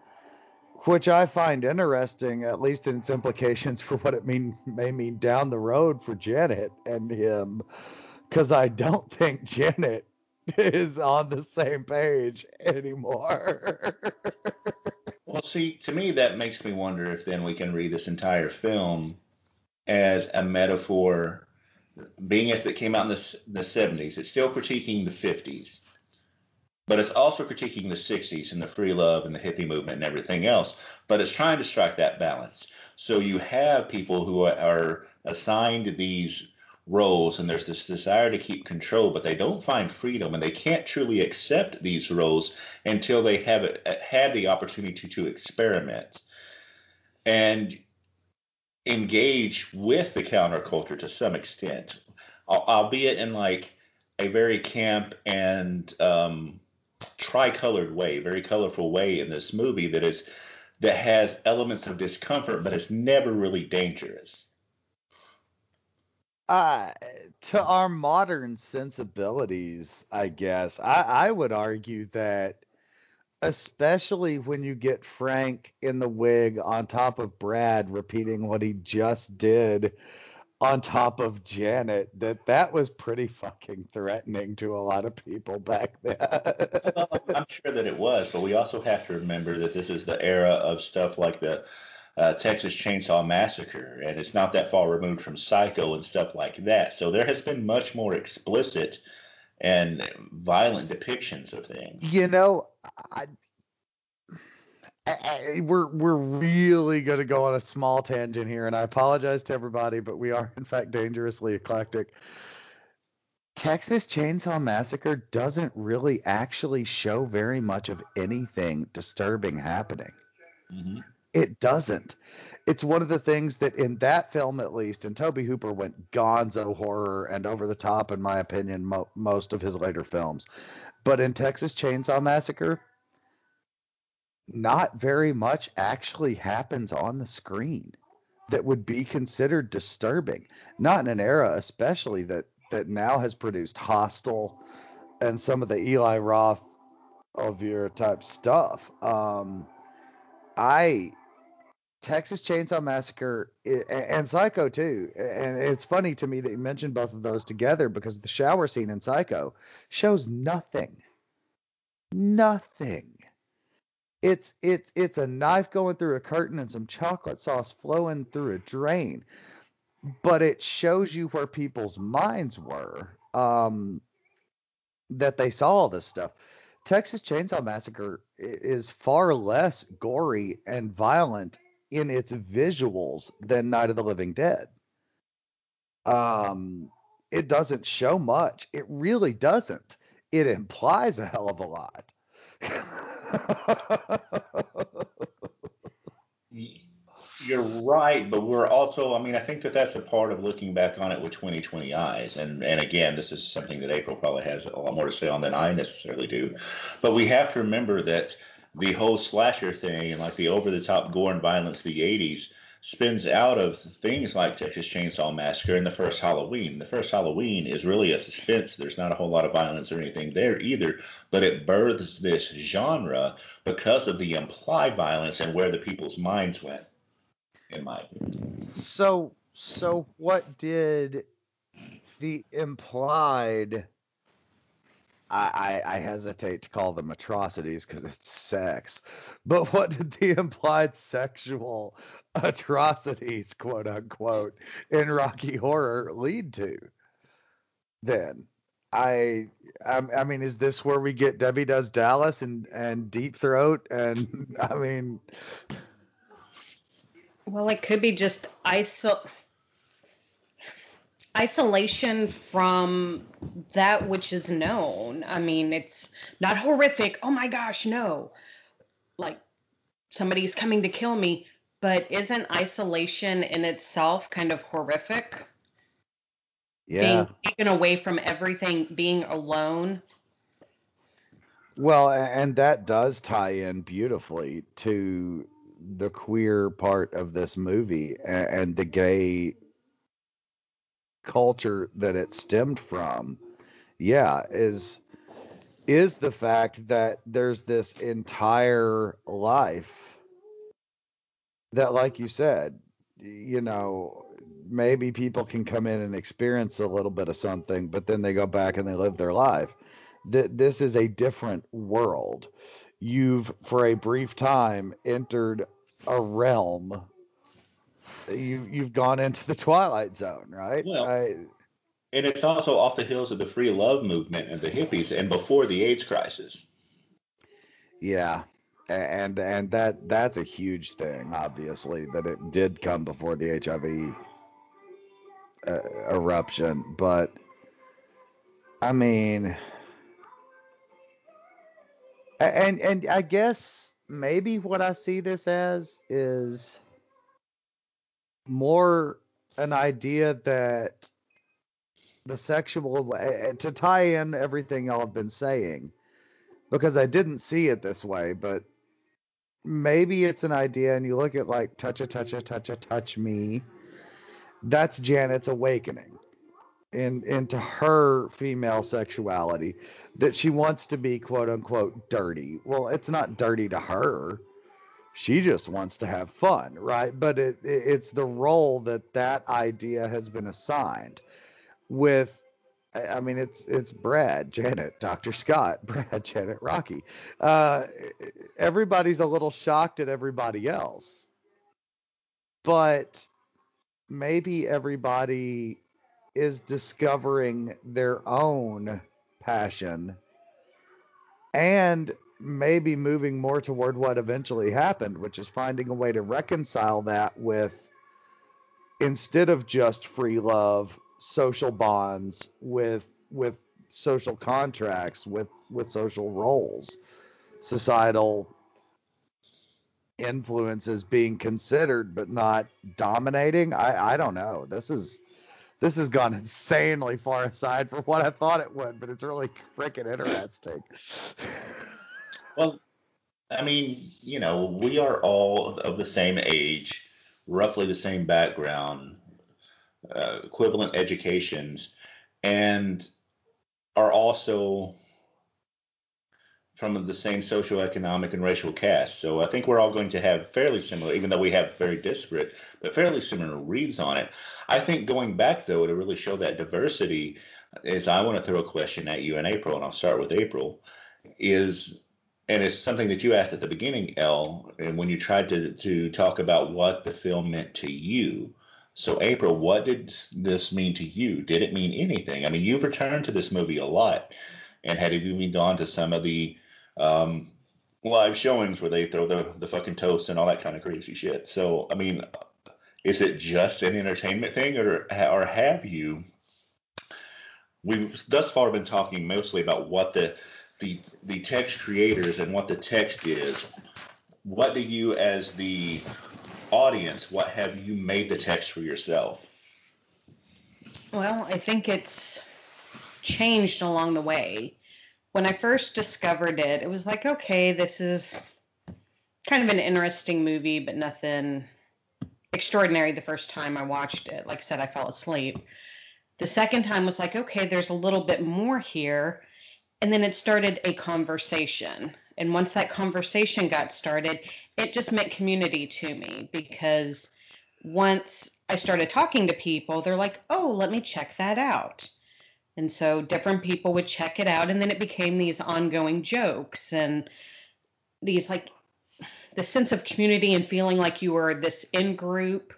which I find interesting, at least in its implications for what it mean may mean down the road for Janet and him, because I don't think Janet is on the same page anymore. Well, see, to me, that makes me wonder if then we can read this entire film as a metaphor, being as it came out in the, the seventies. It's still critiquing the fifties, but it's also critiquing the sixties and the free love and the hippie movement and everything else, but it's trying to strike that balance. So you have people who are assigned these roles, and there's this desire to keep control, but they don't find freedom, and they can't truly accept these roles until they have it, had the opportunity to experiment and engage with the counterculture to some extent, albeit in like a very camp and um, tricolored way, very colorful way in this movie that is that has elements of discomfort, but it's never really dangerous. Uh, to our modern sensibilities, I guess, I, I would argue that especially when you get Frank in the wig on top of Brad repeating what he just did on top of Janet, that that was pretty fucking threatening to a lot of people back then. Well, I'm sure that it was, but we also have to remember that this is the era of stuff like the uh, Texas Chainsaw Massacre, and it's not that far removed from Psycho and stuff like that. So there has been much more explicit and violent depictions of things. You know, I... I, we're we're really going to go on a small tangent here, and I apologize to everybody, but we are, in fact, dangerously eclectic. Texas Chainsaw Massacre doesn't really actually show very much of anything disturbing happening. Mm-hmm. It doesn't. It's one of the things that in that film, at least, and Tobe Hooper went gonzo horror and over the top, in my opinion, mo- most of his later films. But in Texas Chainsaw Massacre, not very much actually happens on the screen that would be considered disturbing. Not in an era, especially that, that now has produced Hostel and some of the Eli Roth of your type stuff. Um, I Texas Chainsaw Massacre and, and Psycho too. And it's funny to me that you mentioned both of those together because the shower scene in Psycho shows nothing, nothing. It's it's it's a knife going through a curtain and some chocolate sauce flowing through a drain, but it shows you where people's minds were um, that they saw all this stuff. Texas Chainsaw Massacre is far less gory and violent in its visuals than Night of the Living Dead. Um, it doesn't show much. It really doesn't. It implies a hell of a lot. You're right, but we're also, I mean, I think that that's a part of looking back on it with twenty twenty eyes, and and again, this is something that April probably has a lot more to say on than I necessarily do, but we have to remember that the whole slasher thing and like the over-the-top gore and violence of the eighties spins out of things like Texas Chainsaw Massacre and the first Halloween. The first Halloween is really a suspense. There's not a whole lot of violence or anything there either, but it births this genre because of the implied violence and where the people's minds went, in my opinion. So, so what did the implied... I, I hesitate to call them atrocities because it's sex, but what did the implied sexual atrocities, quote unquote, in Rocky Horror lead to then? I, I, I mean, is this where we get Debbie Does Dallas and, and Deep Throat? And I mean, well, it could be just iso- isolation from that which is known. I mean, it's not horrific. Oh my gosh, no. Like somebody's coming to kill me, but isn't isolation in itself kind of horrific? Yeah. Being taken away from everything, being alone. Well, and that does tie in beautifully to the queer part of this movie and the gay culture that it stemmed from, yeah, is is the fact that there's this entire life that, like you said, you know, maybe people can come in and experience a little bit of something, but then they go back and they live their life. That this is a different world. You've, for a brief time, entered a realm. You've, you've gone into the Twilight Zone, right? Well, I, and it's also off the heels of the free love movement and the hippies and before the AIDS crisis. Yeah, and and that that's a huge thing, obviously, that it did come before the H I V uh, eruption. But, I mean, and and I guess maybe what I see this as is more an idea that the sexual, to tie in everything y'all have been saying, because I didn't see it this way, but maybe it's an idea. And you look at like touch a touch a touch a touch me. That's Janet's awakening in into her female sexuality, that she wants to be quote unquote dirty. Well, it's not dirty to her. She just wants to have fun, right? But it, it it's the role that that idea has been assigned with. I mean, it's it's Brad, Janet, Doctor Scott, Brad, Janet, Rocky. Uh, everybody's a little shocked at everybody else. But maybe everybody is discovering their own passion and maybe moving more toward what eventually happened, which is finding a way to reconcile that with, instead of just free love, social bonds with with social contracts, with with social roles, societal influences being considered but not dominating. I I don't know. This is this has gone insanely far aside from what I thought it would, but it's really freaking interesting. Well, I mean, you know, we are all of the same age, roughly the same background, Uh, equivalent educations, and are also from the same socioeconomic and racial caste. So I think we're all going to have fairly similar, even though we have very disparate, but fairly similar reads on it. I think going back, though, to really show that diversity is, I want to throw a question at you in April, and I'll start with April, is, and it's something that you asked at the beginning, Elle, and when you tried to, to talk about what the film meant to you. So, April, what did this mean to you? Did it mean anything? I mean, you've returned to this movie a lot, and had you moved on to some of the um, live showings where they throw the, the fucking toast and all that kind of crazy shit. So, I mean, is it just an entertainment thing, or or have you? We've thus far been talking mostly about what the the, the text creators and what the text is. What do you, as the audience, what have you made the text for yourself? Well, I think it's changed along the way. When I first discovered it, it was like, okay, this is kind of an interesting movie, but nothing extraordinary the first time I watched it. Like I said, I fell asleep. The second time was like, okay, there's a little bit more here. And then it started a conversation. And once that conversation got started, it just meant community to me, because once I started talking to people, they're like, oh, let me check that out. And so different people would check it out. And then it became these ongoing jokes and these, like, the sense of community and feeling like you were this in-group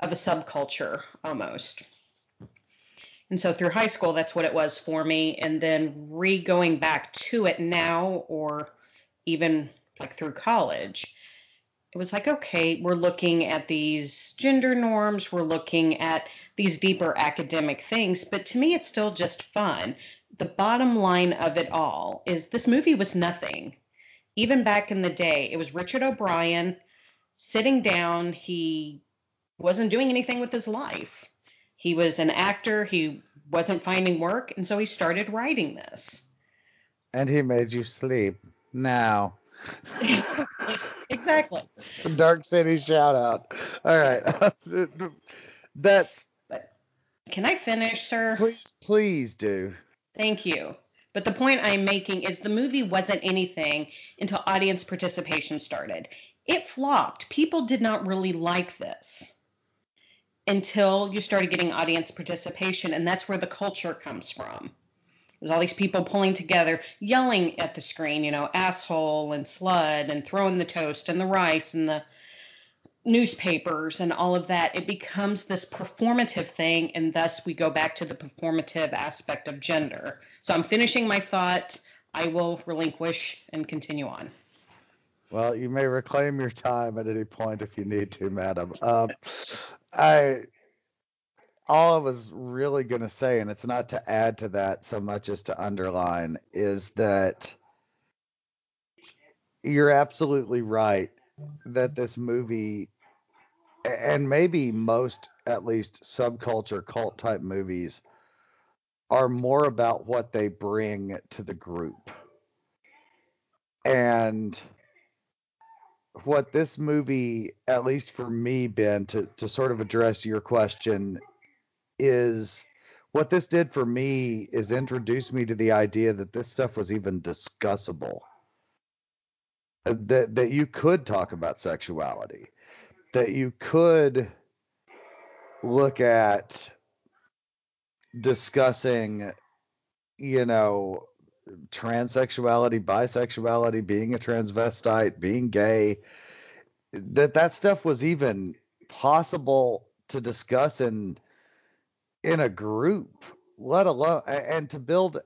of a subculture almost. And so through high school, that's what it was for me. And then re-going back to it now, or even like through college, it was like, okay, we're looking at these gender norms, we're looking at these deeper academic things, but to me, it's still just fun. The bottom line of it all is this movie was nothing. Even back in the day, it was Richard O'Brien sitting down. He wasn't doing anything with his life. He was an actor. He wasn't finding work. And so he started writing this. And he made you sleep. Now. Exactly. Exactly. Dark City shout out. All right. That's. But can I finish, sir? Please, please do. Thank you. But the point I'm making is the movie wasn't anything until audience participation started. It flopped. People did not really like this until you started getting audience participation, and that's where the culture comes from. There's all these people pulling together, yelling at the screen, you know, asshole and slut, and throwing the toast and the rice and the newspapers and all of that. It becomes this performative thing, and thus we go back to the performative aspect of gender. So I'm finishing my thought. I will relinquish and continue on. Well, you may reclaim your time at any point if you need to, madam. Um, I... All I was really going to say, and it's not to add to that so much as to underline, is that you're absolutely right that this movie, and maybe most, at least, subculture cult type movies, are more about what they bring to the group And what this movie, at least for me, Ben, to, to sort of address your question, is what this did for me is introduce me to the idea that this stuff was even discussable. That that you could talk about sexuality, that you could look at discussing, you know, transsexuality, bisexuality, being a transvestite, being gay, that that stuff was even possible to discuss in in a group, let alone, and to build.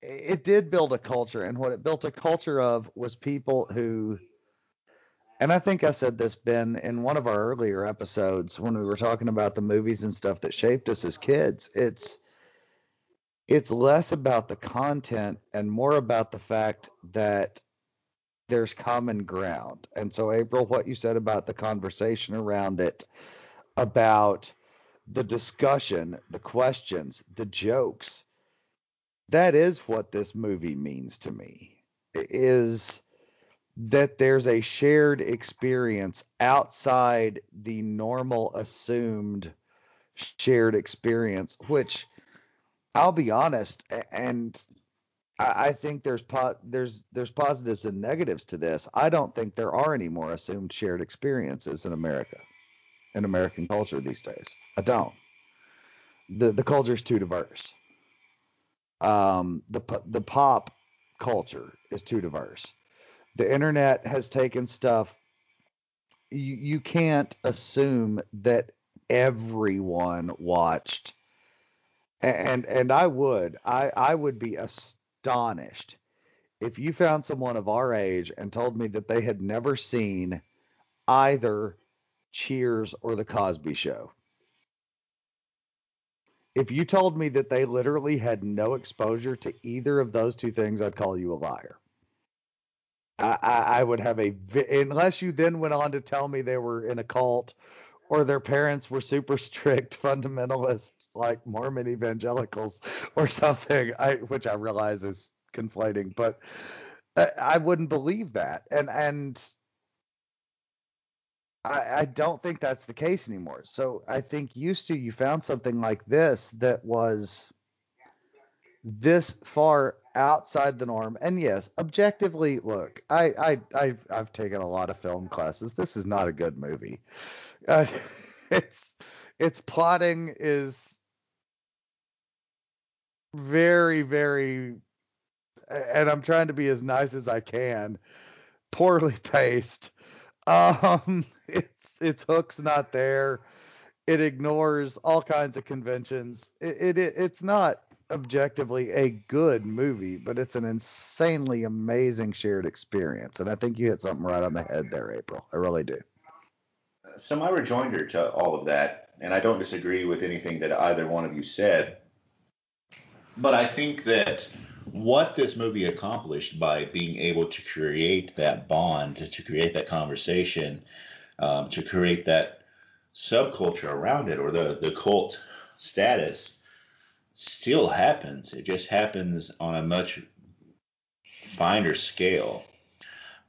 It did build a culture, and what it built a culture of was people who, and I think I said this, Ben, in one of our earlier episodes when we were talking about the movies and stuff that shaped us as kids. It's it's less about the content and more about the fact that there's common ground. And so, April, what you said about the conversation around it, about the discussion, the questions, the jokes, that is what this movie means to me, is that there's a shared experience outside the normal assumed shared experience, which I'll be honest, and I think there's po- there's there's positives and negatives to this. I don't think there are any more assumed shared experiences in America, in American culture these days. I don't. The the culture is too diverse. Um, the the pop culture is too diverse. The internet has taken stuff. You, you can't assume that everyone watched. And and I would I, I would be astonished if you found someone of our age and told me that they had never seen either Cheers or The Cosby Show. If you told me that they literally had no exposure to either of those two things, I'd call you a liar. I, I, I would have a – unless you then went on to tell me they were in a cult or their parents were super strict fundamentalists like Mormon evangelicals or something, I, which I realize is conflating. But I, I wouldn't believe that. And, and I, I don't think that's the case anymore. So I think used to you found something like this that was this far outside the norm. And yes, objectively, look, I, I, I've, I've taken a lot of film classes. This is not a good movie. Uh, it's it's plotting is very, very, and I'm trying to be as nice as I can, poorly paced. Um, it's, it's hook's not there. It ignores all kinds of conventions. It, it, it's not objectively a good movie, but it's an insanely amazing shared experience. And I think you hit something right on the head there, April. I really do. So my rejoinder to all of that, and I don't disagree with anything that either one of you said, but I think that what this movie accomplished by being able to create that bond, to, to create that conversation, um, to create that subculture around it, or the, the cult status, still happens. It just happens on a much finer scale.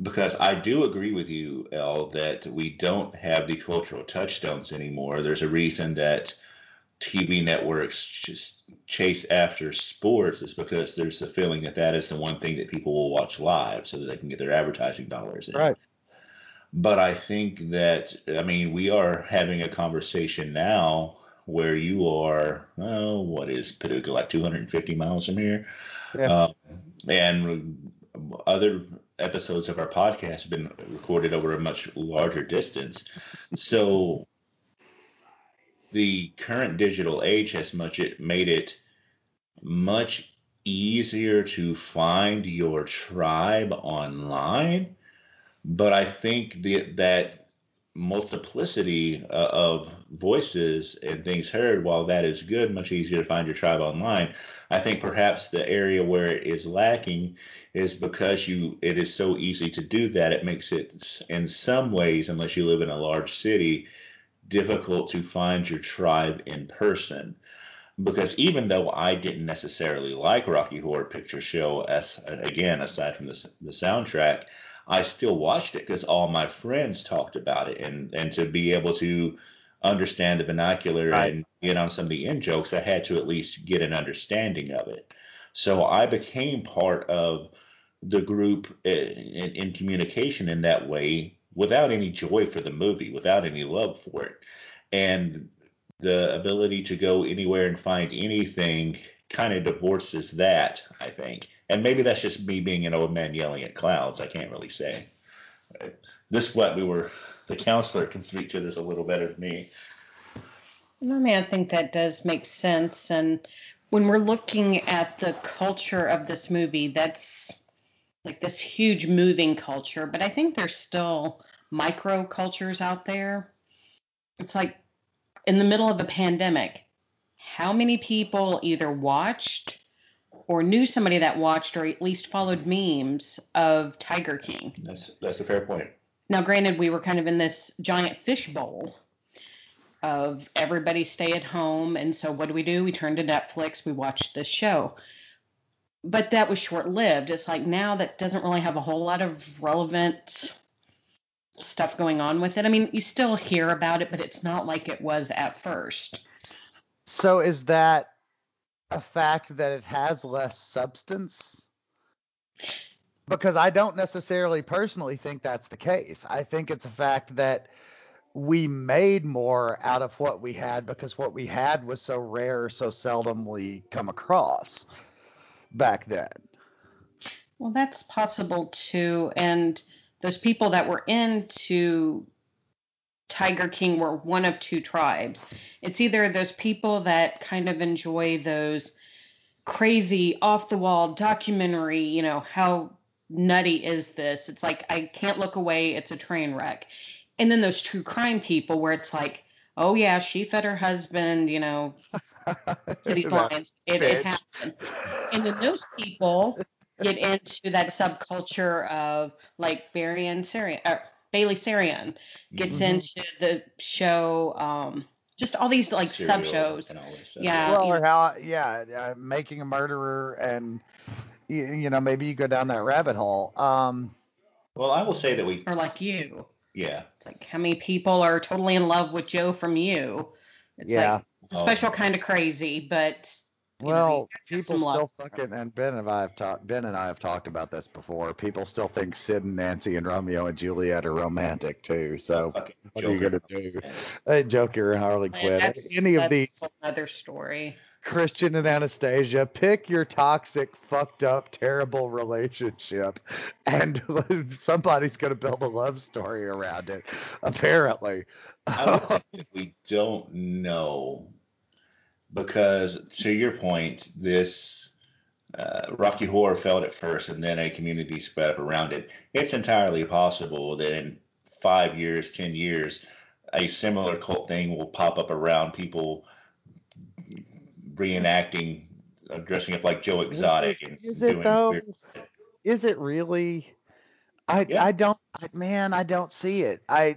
Because I do agree with you, El, that we don't have the cultural touchstones anymore. There's a reason that T V networks just chase after sports, is because there's the feeling that that is the one thing that people will watch live so that they can get their advertising dollars in. Right. But I think that, I mean, we are having a conversation now where you are, oh, what is Paducah, like two hundred fifty miles from here? Yeah. Um, and other episodes of our podcast have been recorded over a much larger distance. So the current digital age has much it made it much easier to find your tribe online, but I think the, that multiplicity uh, of voices and things heard, while that is good, much easier to find your tribe online. I think perhaps the area where it is lacking is because you it is so easy to do that. It makes it, in some ways, unless you live in a large city, difficult to find your tribe in person. because even though I didn't necessarily like Rocky Horror Picture Show, as again, aside from the, the soundtrack, I still watched it because all my friends talked about it. And, and to be able to understand the vernacular right. and get on some of the in-jokes, I had to at least get an understanding of it. So I became part of the group in, in, in communication in that way, without any joy for the movie, without any love for it. And the ability to go anywhere and find anything kind of divorces that, I think. And maybe that's just me being an old man yelling at clouds. I can't really say. This what we were, the counselor can speak to this a little better than me. I mean, I think that does make sense. And when we're looking at the culture of this movie, that's like this huge moving culture. But I think there's still micro cultures out there. It's like in the middle of a pandemic, how many people either watched or knew somebody that watched or at least followed memes of Tiger King? That's that's a fair point. Now, granted, we were kind of in this giant fishbowl of everybody stay at home. And so what do we do? We turn to Netflix. We watch this show. But that was short-lived. It's like now that doesn't really have a whole lot of relevant stuff going on with it. I mean, you still hear about it, but it's not like it was at first. So is that a fact that it has less substance? Because I don't necessarily personally think that's the case. I think it's a fact that we made more out of what we had because what we had was so rare, so seldomly come across back then. Well, that's possible too. And those people that were into Tiger King were one of two tribes. It's either those people that kind of enjoy those crazy off the wall documentary, you know, how nutty is this? It's like, I can't look away. It's a train wreck. And then those true crime people where it's like, oh yeah, she fed her husband, you know, to these lines. It, it happened. And then those people get into that subculture of like Barry and Sarian, or Bailey Sarian gets mm-hmm. into the show, um, just all these like sub shows. Yeah. Well, or how, yeah, uh, making a murderer, and you, you know, maybe you go down that rabbit hole. Um, well, I will say that we. Or like you. Yeah. It's like how many people are totally in love with Joe from You. It's yeah. like a special oh. kind of crazy, but. Well, you know, people still fucking, and Ben and I have talked. Ben and I have talked about this before. People still think Sid and Nancy and Romeo and Juliet are romantic too. So okay, what Joker. are you gonna do? Hey, Joker and Harley Quinn. That's, Any that's of these? Another story. Christian and Anastasia. Pick your toxic, fucked up, terrible relationship, and somebody's gonna build a love story around it. Apparently, I don't think we don't know. Because, to your point, this uh, Rocky Horror felt at first, and then a community sped up around it. It's entirely possible that in five years, ten years, a similar cult thing will pop up around people reenacting, uh, dressing up like Joe Exotic. Is it, and is doing it though? Weird stuff. Is it really? I yeah. I don't, man, I don't see it. I.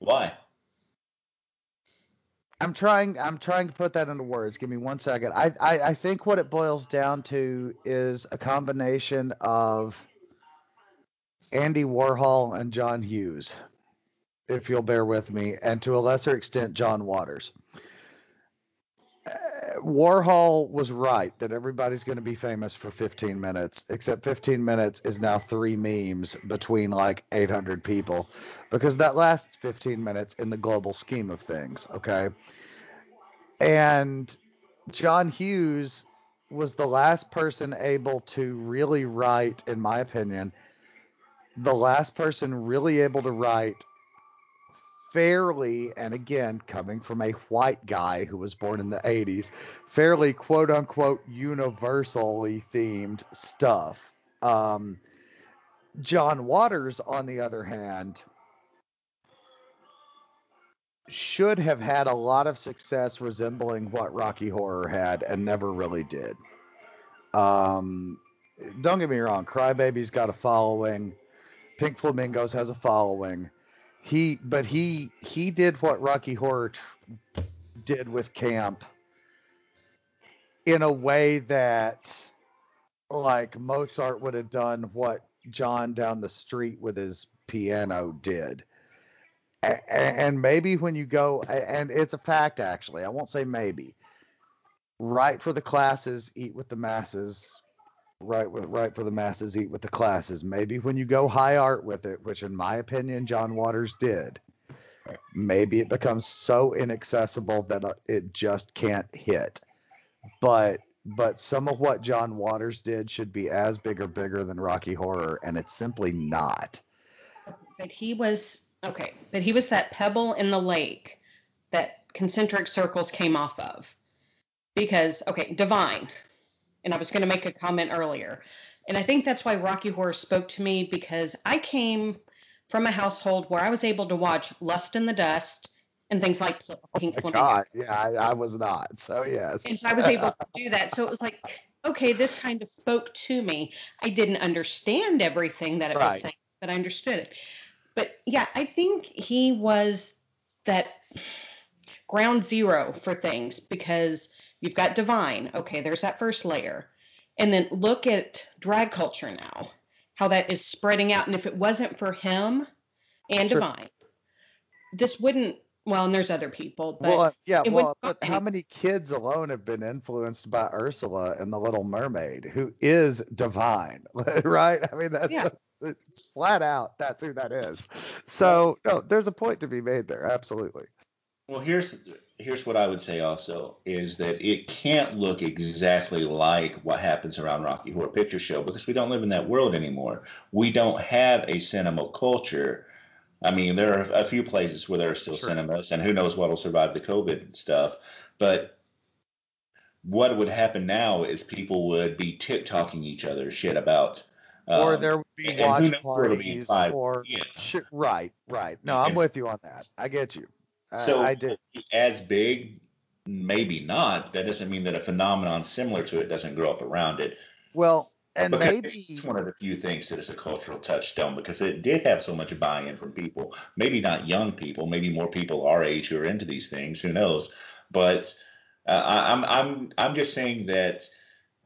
Why? I'm trying I'm trying to put that into words. Give me one second. I, I, I think what it boils down to is a combination of Andy Warhol and John Hughes, if you'll bear with me, and to a lesser extent, John Waters. Uh, Warhol was right that everybody's going to be famous for fifteen minutes, except fifteen minutes is now three memes between like eight hundred people. Because that lasts fifteen minutes in the global scheme of things, okay? And John Hughes was the last person able to really write, in my opinion, the last person really able to write fairly, and again, coming from a white guy who was born in the eighties, fairly quote-unquote universally themed stuff. Um, John Waters, on the other hand, should have had a lot of success resembling what Rocky Horror had and never really did. Um, don't get me wrong. Crybaby's got a following. Pink Flamingos has a following. He, but he, he did what Rocky Horror t- did with camp in a way that, like, Mozart would have done what John down the street with his piano did. And, and maybe when you go, and it's a fact, actually, I won't say maybe, write for the classes, eat with the masses, write, with, write for the masses, eat with the classes. Maybe when you go high art with it, which in my opinion, John Waters did, maybe it becomes so inaccessible that it just can't hit. But but some of what John Waters did should be as big or bigger than Rocky Horror, and it's simply not. But he was okay. But he was that pebble in the lake that concentric circles came off of, because okay, Divine. And I was going to make a comment earlier, and I think that's why Rocky Horror spoke to me, because I came from a household where I was able to watch Lust in the Dust and things like Pink Flamingo. God, yeah, I, I was not. So, yes. And so I was able to do that. So it was like, okay, this kind of spoke to me. I didn't understand everything that it right. was saying, but I understood it. But, yeah, I think he was that ground zero for things, because you've got Divine. Okay, there's that first layer. And then look at drag culture now, how that is spreading out. And if it wasn't for him and sure. Divine, this wouldn't. Well, and there's other people. But well, uh, yeah, well, but how many kids alone have been influenced by Ursula and the Little Mermaid, who is Divine, right? I mean, that's yeah. uh, flat out, that's who that is. So, no, there's a point to be made there, absolutely. Well, here's here's what I would say also, is that it can't look exactly like what happens around Rocky Horror Picture Show, because we don't live in that world anymore. We don't have a cinema culture. I mean, there are a few places where there are still sure. cinemas, and who knows what will survive the COVID stuff. But what would happen now is people would be TikToking each other shit about. Um, or there would be and, watch and parties. Be or, yeah. shit, right, right. No, I'm and, with you on that. I get you. I, so I do. As big, maybe not. That doesn't mean that a phenomenon similar to it doesn't grow up around it. Well, and because maybe it's one of the few things that is a cultural touchstone, because it did have so much buy-in from people, maybe not young people, maybe more people our age who are into these things, who knows? But uh, I'm I'm I'm just saying that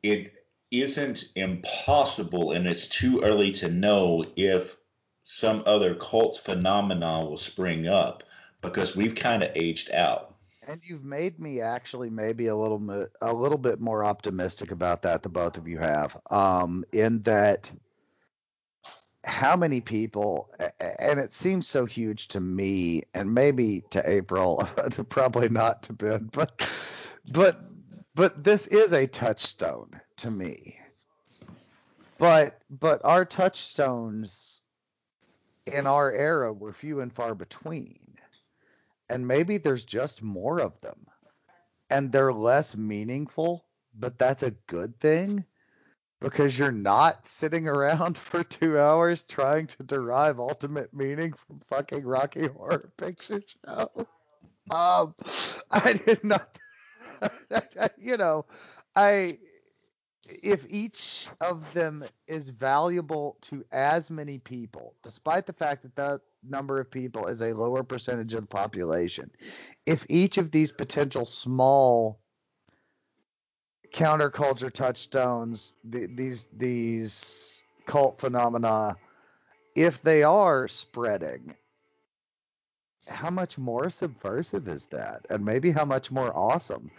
it isn't impossible, and it's too early to know if some other cult phenomenon will spring up, because we've kind of aged out. And you've made me actually maybe a little mo- a little bit more optimistic about that than both of you have, um, in that how many people, and it seems so huge to me, and maybe to April, probably not to Ben, but but but this is a touchstone to me. But but our touchstones in our era were few and far between. And maybe there's just more of them, and they're less meaningful, but that's a good thing, because you're not sitting around for two hours trying to derive ultimate meaning from fucking Rocky Horror Picture Show. Um, I did not, you know, I, if each of them is valuable to as many people, despite the fact that that number of people is a lower percentage of the population, if each of these potential small counterculture touchstones, the, these these cult phenomena, if they are spreading, how much more subversive is that? And maybe how much more awesome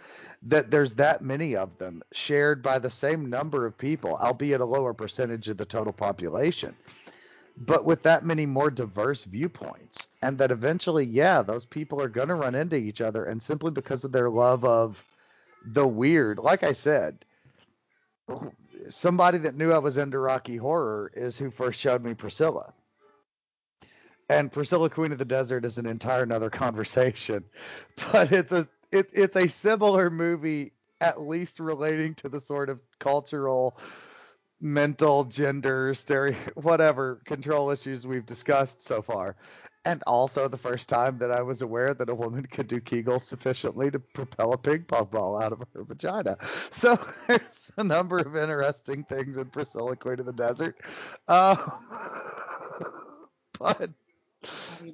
that there's that many of them shared by the same number of people, albeit a lower percentage of the total population, but with that many more diverse viewpoints. And that eventually, yeah, those people are going to run into each other, and simply because of their love of the weird, like I said, somebody that knew I was into Rocky Horror is who first showed me Priscilla. And Priscilla Queen of the Desert is an entire another conversation, but it's a it, it's a similar movie, at least relating to the sort of cultural, mental, gender, stereo, whatever control issues we've discussed so far. And also the first time that I was aware that a woman could do Kegels sufficiently to propel a ping pong ball out of her vagina. So there's a number of interesting things in Priscilla Queen of the Desert. Uh, but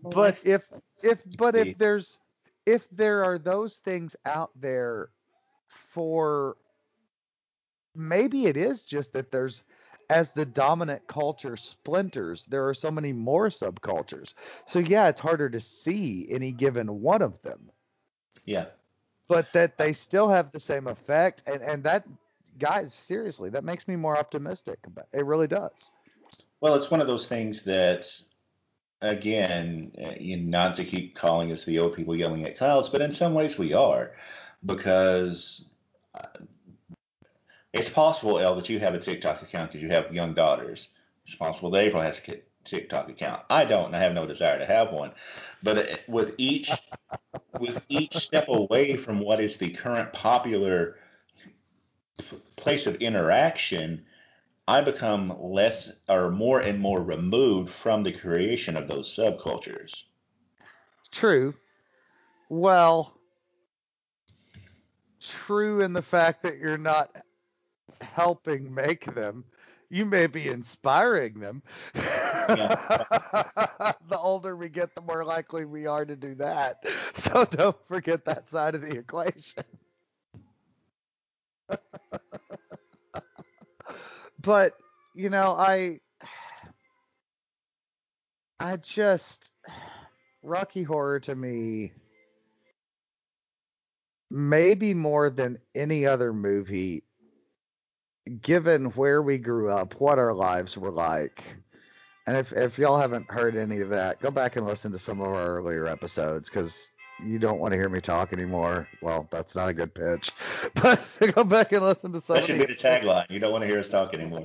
but if if but if there's if there are those things out there for maybe it is just that there's, as the dominant culture splinters, there are so many more subcultures. So yeah, it's harder to see any given one of them. Yeah. But that they still have the same effect. And, and that, guys, seriously, that makes me more optimistic. It really does. Well, it's one of those things that, again, not to keep calling us the old people yelling at clouds, but in some ways we are, because it's possible, Elle, that you have a TikTok account because you have young daughters. It's possible that April has a TikTok account. I don't, and I have no desire to have one. But with each with each step away from what is the current popular place of interaction, I become less or more and more removed from the creation of those subcultures. True. Well, true in the fact that you're not helping make them. You may be inspiring them. Yeah. The older we get, the more likely we are to do that. So don't forget that side of the equation. But, you know, I, I just, Rocky Horror to me, maybe more than any other movie, given where we grew up, what our lives were like, and if, if y'all haven't heard any of that, go back and listen to some of our earlier episodes, because you don't want to hear me talk anymore. Well, that's not a good pitch. But go back and listen to some. That should be the tagline. You don't want to hear us talk anymore.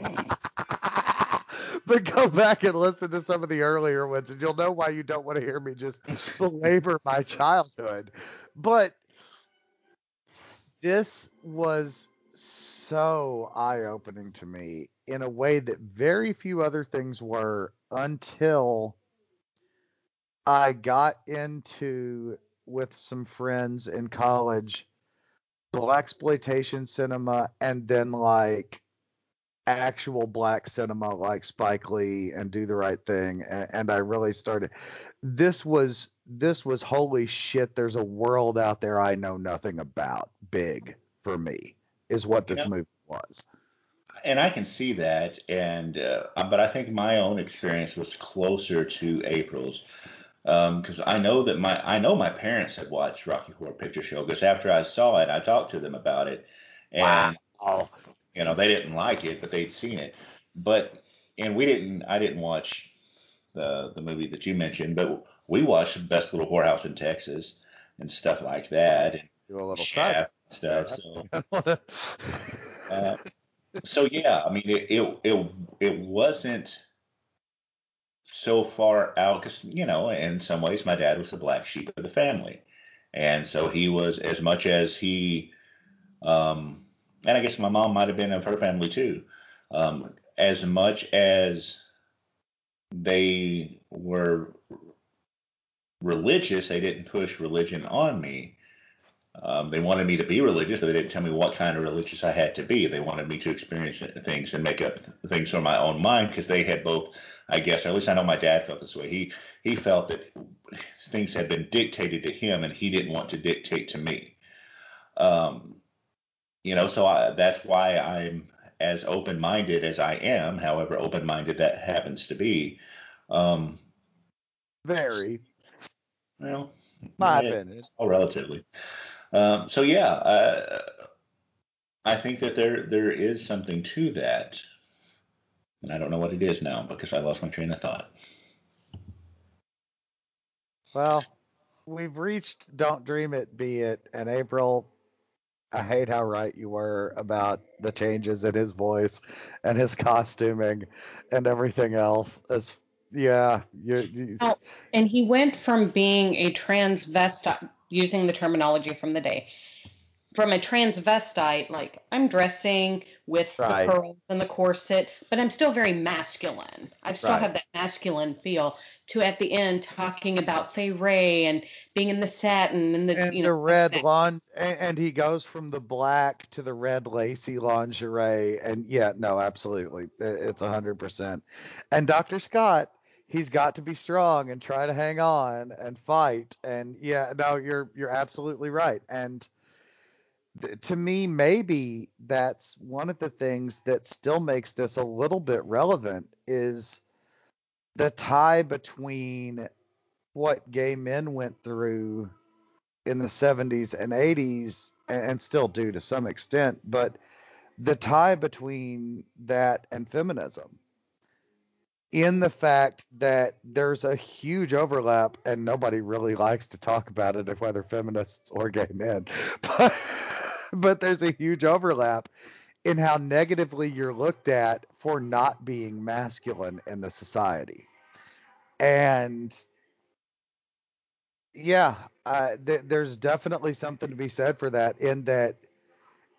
But go back and listen to some of the earlier ones, and you'll know why you don't want to hear me just belabor my childhood. But this was so eye-opening to me in a way that very few other things were until I got into, with some friends in college, blaxploitation cinema, and then like actual black cinema like Spike Lee and Do the Right Thing. And, and I really started, this was, this was holy shit, there's a world out there I know nothing about, big for me, is what this, you know, movie was. And I can see that. And, uh, but I think my own experience was closer to April's. Because um, I know that my I know my parents had watched Rocky Horror Picture Show, because after I saw it, I talked to them about it, and wow. You know, they didn't like it, but they'd seen it. But and we didn't I didn't watch the the movie that you mentioned, but we watched Best Little Whorehouse in Texas and stuff like that, and do a little Shaft stuff. So, uh, so yeah, I mean it it it, it wasn't so far out, because, you know, in some ways my dad was the black sheep of the family, and so he was, as much as he um and I guess my mom might have been of her family too, um as much as they were religious, they didn't push religion on me. Um they wanted me to be religious, but they didn't tell me what kind of religious I had to be. They wanted me to experience things and make up things for my own mind, because they had both, I guess, or at least I know my dad felt this way. He he felt that things had been dictated to him, and he didn't want to dictate to me. Um, you know, so I, that's why I'm as open-minded as I am, however open-minded that happens to be. Um, Very. Well, my yeah, opinion. Oh, relatively. Um, so yeah, uh, I think that there there is something to that. And I don't know what it is now, because I lost my train of thought. Well, we've reached Don't Dream It, Be It. And April, I hate how right you were about the changes in his voice and his costuming and everything else. As yeah. You, you. Oh, and he went from being a transvestite, using the terminology from the day, from a transvestite, like I'm dressing with right. the pearls and the corset, but I'm still very masculine. I still right. have that masculine feel, to at the end talking about Fay Wray and being in the satin and the, and you know, the red lawn. And, and he goes from the black to the red lacy lingerie. And yeah, no, absolutely. It's a hundred percent. And Doctor Scott, he's got to be strong and try to hang on and fight. And yeah, no, you're, you're absolutely right. And th- to me, maybe that's one of the things that still makes this a little bit relevant, is the tie between what gay men went through in the seventies and eighties, and still do to some extent, but the tie between that and feminism, in the fact that there's a huge overlap, and nobody really likes to talk about it, whether feminists or gay men, but, but there's a huge overlap in how negatively you're looked at for not being masculine in the society. And yeah, uh, th- there's definitely something to be said for that, in that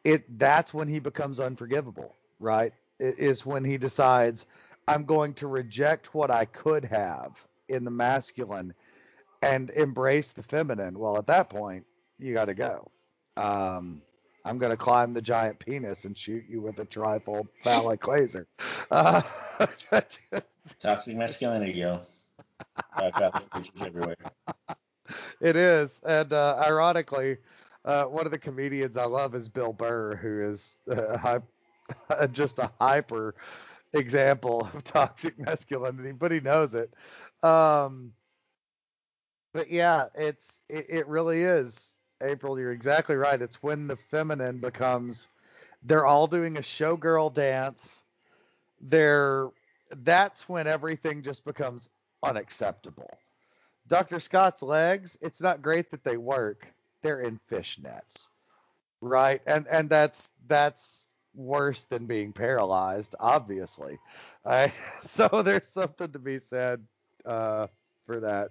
it that's when he becomes unforgivable, right? It is when he decides, I'm going to reject what I could have in the masculine and embrace the feminine. Well, at that point, you got to go. Um, I'm going to climb the giant penis and shoot you with a trifold phallic laser. Uh, Toxic masculinity, yo. I've got pictures everywhere. It is. And uh, ironically, uh, one of the comedians I love is Bill Burr, who is uh, hy- just a hyper example of toxic masculinity, but he knows it. Um but yeah, it's it, it really is, April, you're exactly right. It's when the feminine becomes, they're all doing a showgirl dance, they're that's when everything just becomes unacceptable. Doctor Scott's legs, it's not great that they work, they're in fishnets, right? And and that's that's worse than being paralyzed, obviously. Uh, so there's something to be said uh, for that.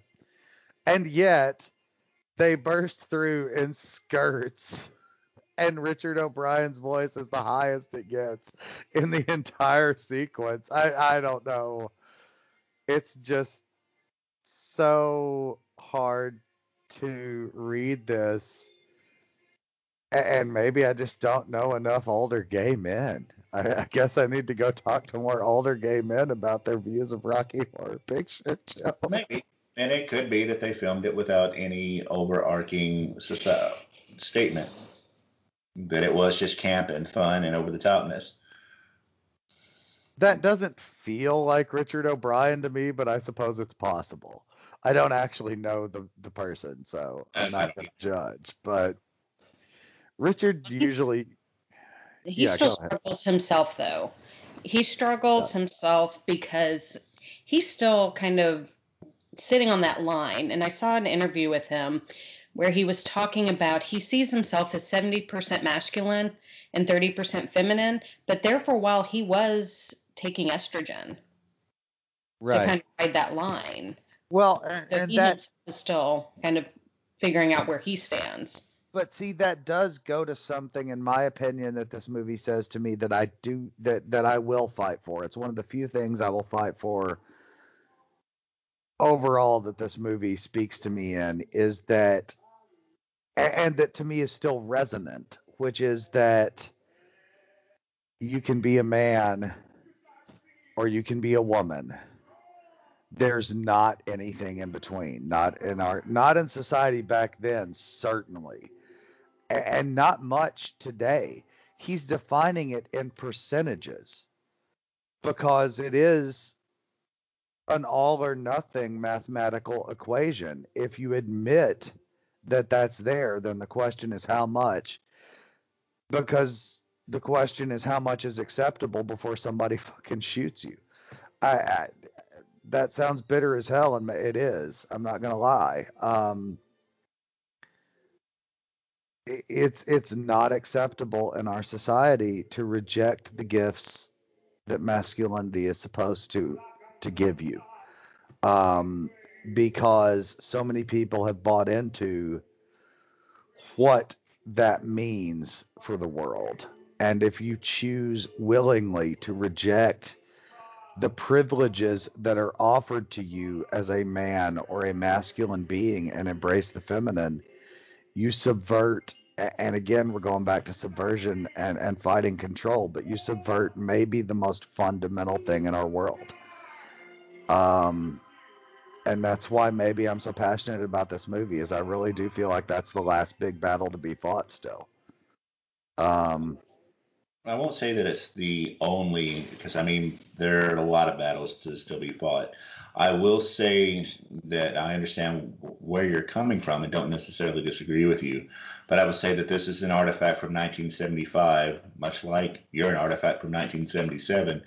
And yet they burst through in skirts, and Richard O'Brien's voice is the highest it gets in the entire sequence. I, I don't know. It's just so hard to read this. And maybe I just don't know enough older gay men. I, I guess I need to go talk to more older gay men about their views of Rocky Horror Picture Show. Maybe. And it could be that they filmed it without any overarching societal statement. That it was just camp and fun and over-the-topness. That doesn't feel like Richard O'Brien to me, but I suppose it's possible. I don't actually know the, the person, so I'm not going to judge, but... Richard usually... He yeah, still struggles himself, though. He struggles yeah. himself because he's still kind of sitting on that line. And I saw an interview with him where he was talking about he sees himself as seventy percent masculine and thirty percent feminine, but there for a while he was taking estrogen right. to kind of ride that line. Well, and, so and he that... himself is still kind of figuring out where he stands. But see, that does go to something, in my opinion, that this movie says to me that I do that that I will fight for. It's one of the few things I will fight for overall that this movie speaks to me in, is that, and that to me is still resonant, which is that you can be a man or you can be a woman. There's not anything in between, not in our, not in society back then, certainly. And not much today. He's defining it in percentages because it is an all or nothing mathematical equation. If you admit that that's there, then the question is how much, because the question is how much is acceptable before somebody fucking shoots you. I, I that sounds bitter as hell, and it is. I'm not going to lie. Um, It's it's not acceptable in our society to reject the gifts that masculinity is supposed to to give you, um, because so many people have bought into what that means for the world. And if you choose willingly to reject the privileges that are offered to you as a man or a masculine being and embrace the feminine, you subvert, and again, we're going back to subversion and, and fighting control, but you subvert maybe the most fundamental thing in our world. Um, and that's why maybe I'm so passionate about this movie, is I really do feel like that's the last big battle to be fought still. Um, I won't say that it's the only, because I mean there are a lot of battles to still be fought. I will say that I understand where you're coming from and don't necessarily disagree with you, but I would say that this is an artifact from nineteen seventy-five, much like you're an artifact from nineteen seventy-seven.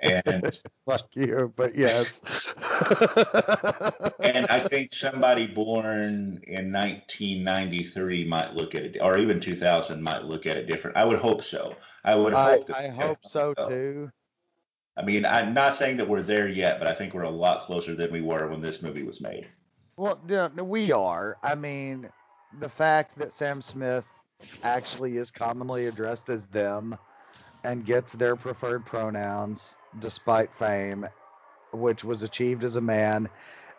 And fuck you, but yes. And I think somebody born in nineteen ninety-three might look at it, or even two thousand might look at it different. I would hope so. I would hope. I, that I hope so go. too. I mean, I'm not saying that we're there yet, but I think we're a lot closer than we were when this movie was made. Well, no, we are. I mean, the fact that Sam Smith actually is commonly addressed as them and gets their preferred pronouns despite fame, which was achieved as a man,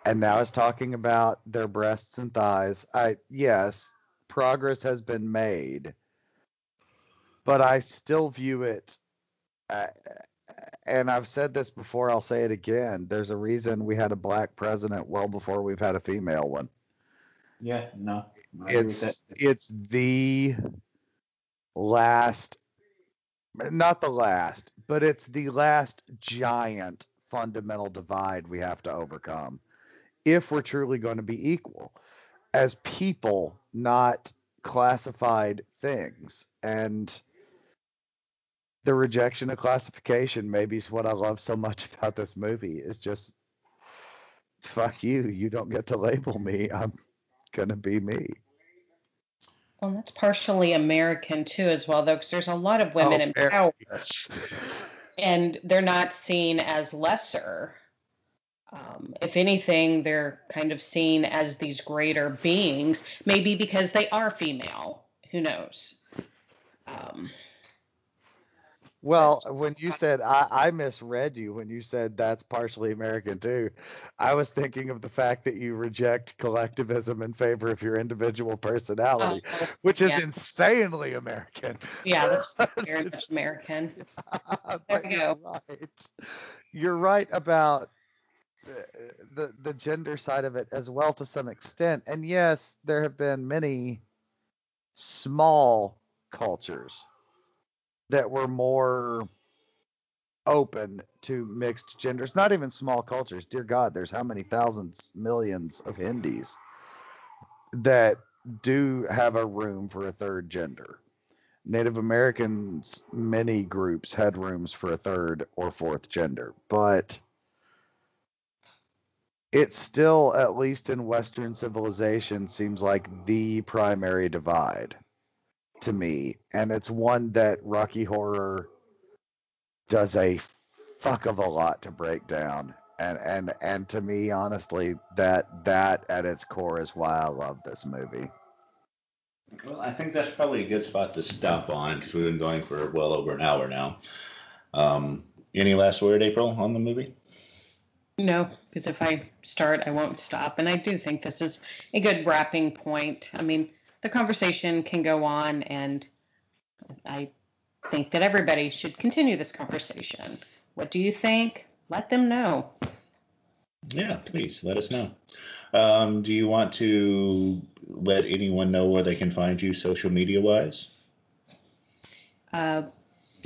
and now is talking about their breasts and thighs. I yes, progress has been made, but I still view it, uh, and I've said this before, I'll say it again, there's a reason we had a black president well before we've had a female one. Yeah, no. It's, it's the last... Not the last, but it's the last giant fundamental divide we have to overcome if we're truly going to be equal as people, not classified things. And the rejection of classification maybe is what I love so much about this movie. Is just, fuck you, you don't get to label me. I'm going to be me. Well, that's partially American, too, as well, though, because there's a lot of women oh, in power, and they're not seen as lesser. Um, if anything, they're kind of seen as these greater beings, maybe because they are female. Who knows? Um, well, when you said, I, I misread you when you said that's partially American, too. I was thinking of the fact that you reject collectivism in favor of your individual personality, uh, which is yeah. insanely American. Yeah, that's very much American. Yeah, there we go. You're right. You're right about the, the gender side of it as well to some extent. And yes, there have been many small cultures that were more open to mixed genders, not even small cultures. Dear God, there's how many thousands, millions of Hindis that do have a room for a third gender. Native Americans, many groups had rooms for a third or fourth gender, but it still, at least in Western civilization, seems like the primary divide to me, and it's one that Rocky Horror does a fuck of a lot to break down, and and and to me, honestly, that that at its core is why I love this movie. Well, I think that's probably a good spot to stop on, because we've been going for well over an hour now. Um, any last word, April, on the movie? No, because if I start, I won't stop, and I do think this is a good wrapping point. I mean, the conversation can go on, and I think that everybody should continue this conversation. What do you think? Let them know. Yeah, please let us know. Um, do you want to let anyone know where they can find you social media wise? Uh,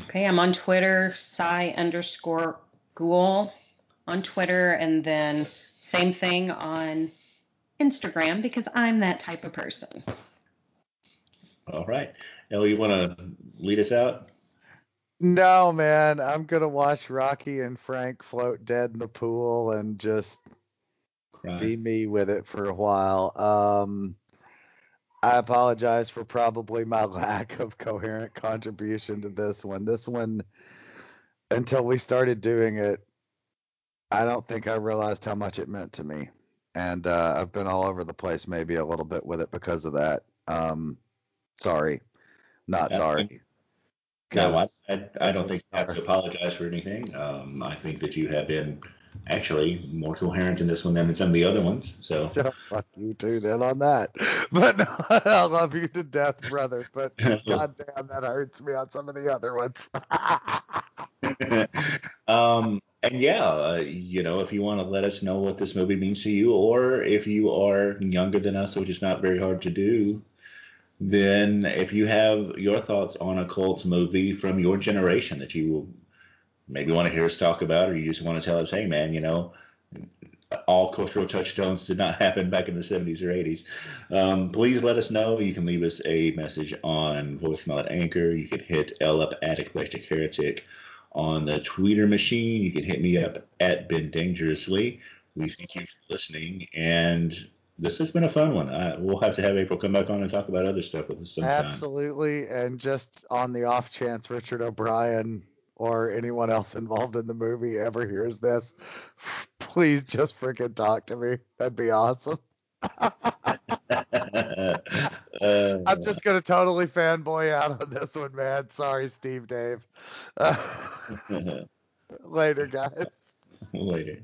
okay, I'm on Twitter, Psy underscore Ghoul on Twitter, and then same thing on Instagram, because I'm that type of person. All right. El, you want to lead us out? No, man. I'm going to watch Rocky and Frank float dead in the pool and just Cry. be me with it for a while. Um, I apologize for probably my lack of coherent contribution to this one. This one, until we started doing it, I don't think I realized how much it meant to me. And uh, I've been all over the place maybe a little bit with it because of that. Um, Sorry, not yeah, sorry. No, I, I, I don't think you have to apologize for anything. Um, I think that you have been actually more coherent in this one than in some of the other ones. So yeah, fuck you too then on that. But no, I love you to death, brother. But goddamn, that hurts me on some of the other ones. um, and yeah, uh, you know, if you want to let us know what this movie means to you, or if you are younger than us, which is not very hard to do. then if you have your thoughts on a cult movie from your generation that you will maybe want to hear us talk about, or you just want to tell us, hey, man, you know, all cultural touchstones did not happen back in the seventies or eighties. Um, please let us know. You can leave us a message on voicemail at Anchor. You can hit L up at Eclectic Heretic on the Twitter machine. You can hit me up at Ben Dangerously. We thank you for listening, and this has been a fun one. I, we'll have to have April come back on and talk about other stuff with us sometime. Absolutely, and just on the off chance Richard O'Brien or anyone else involved in the movie ever hears this, please just freaking talk to me. That'd be awesome. uh, I'm just going to totally fanboy out on this one, man. Sorry, Steve Dave. Uh, later, guys. Later.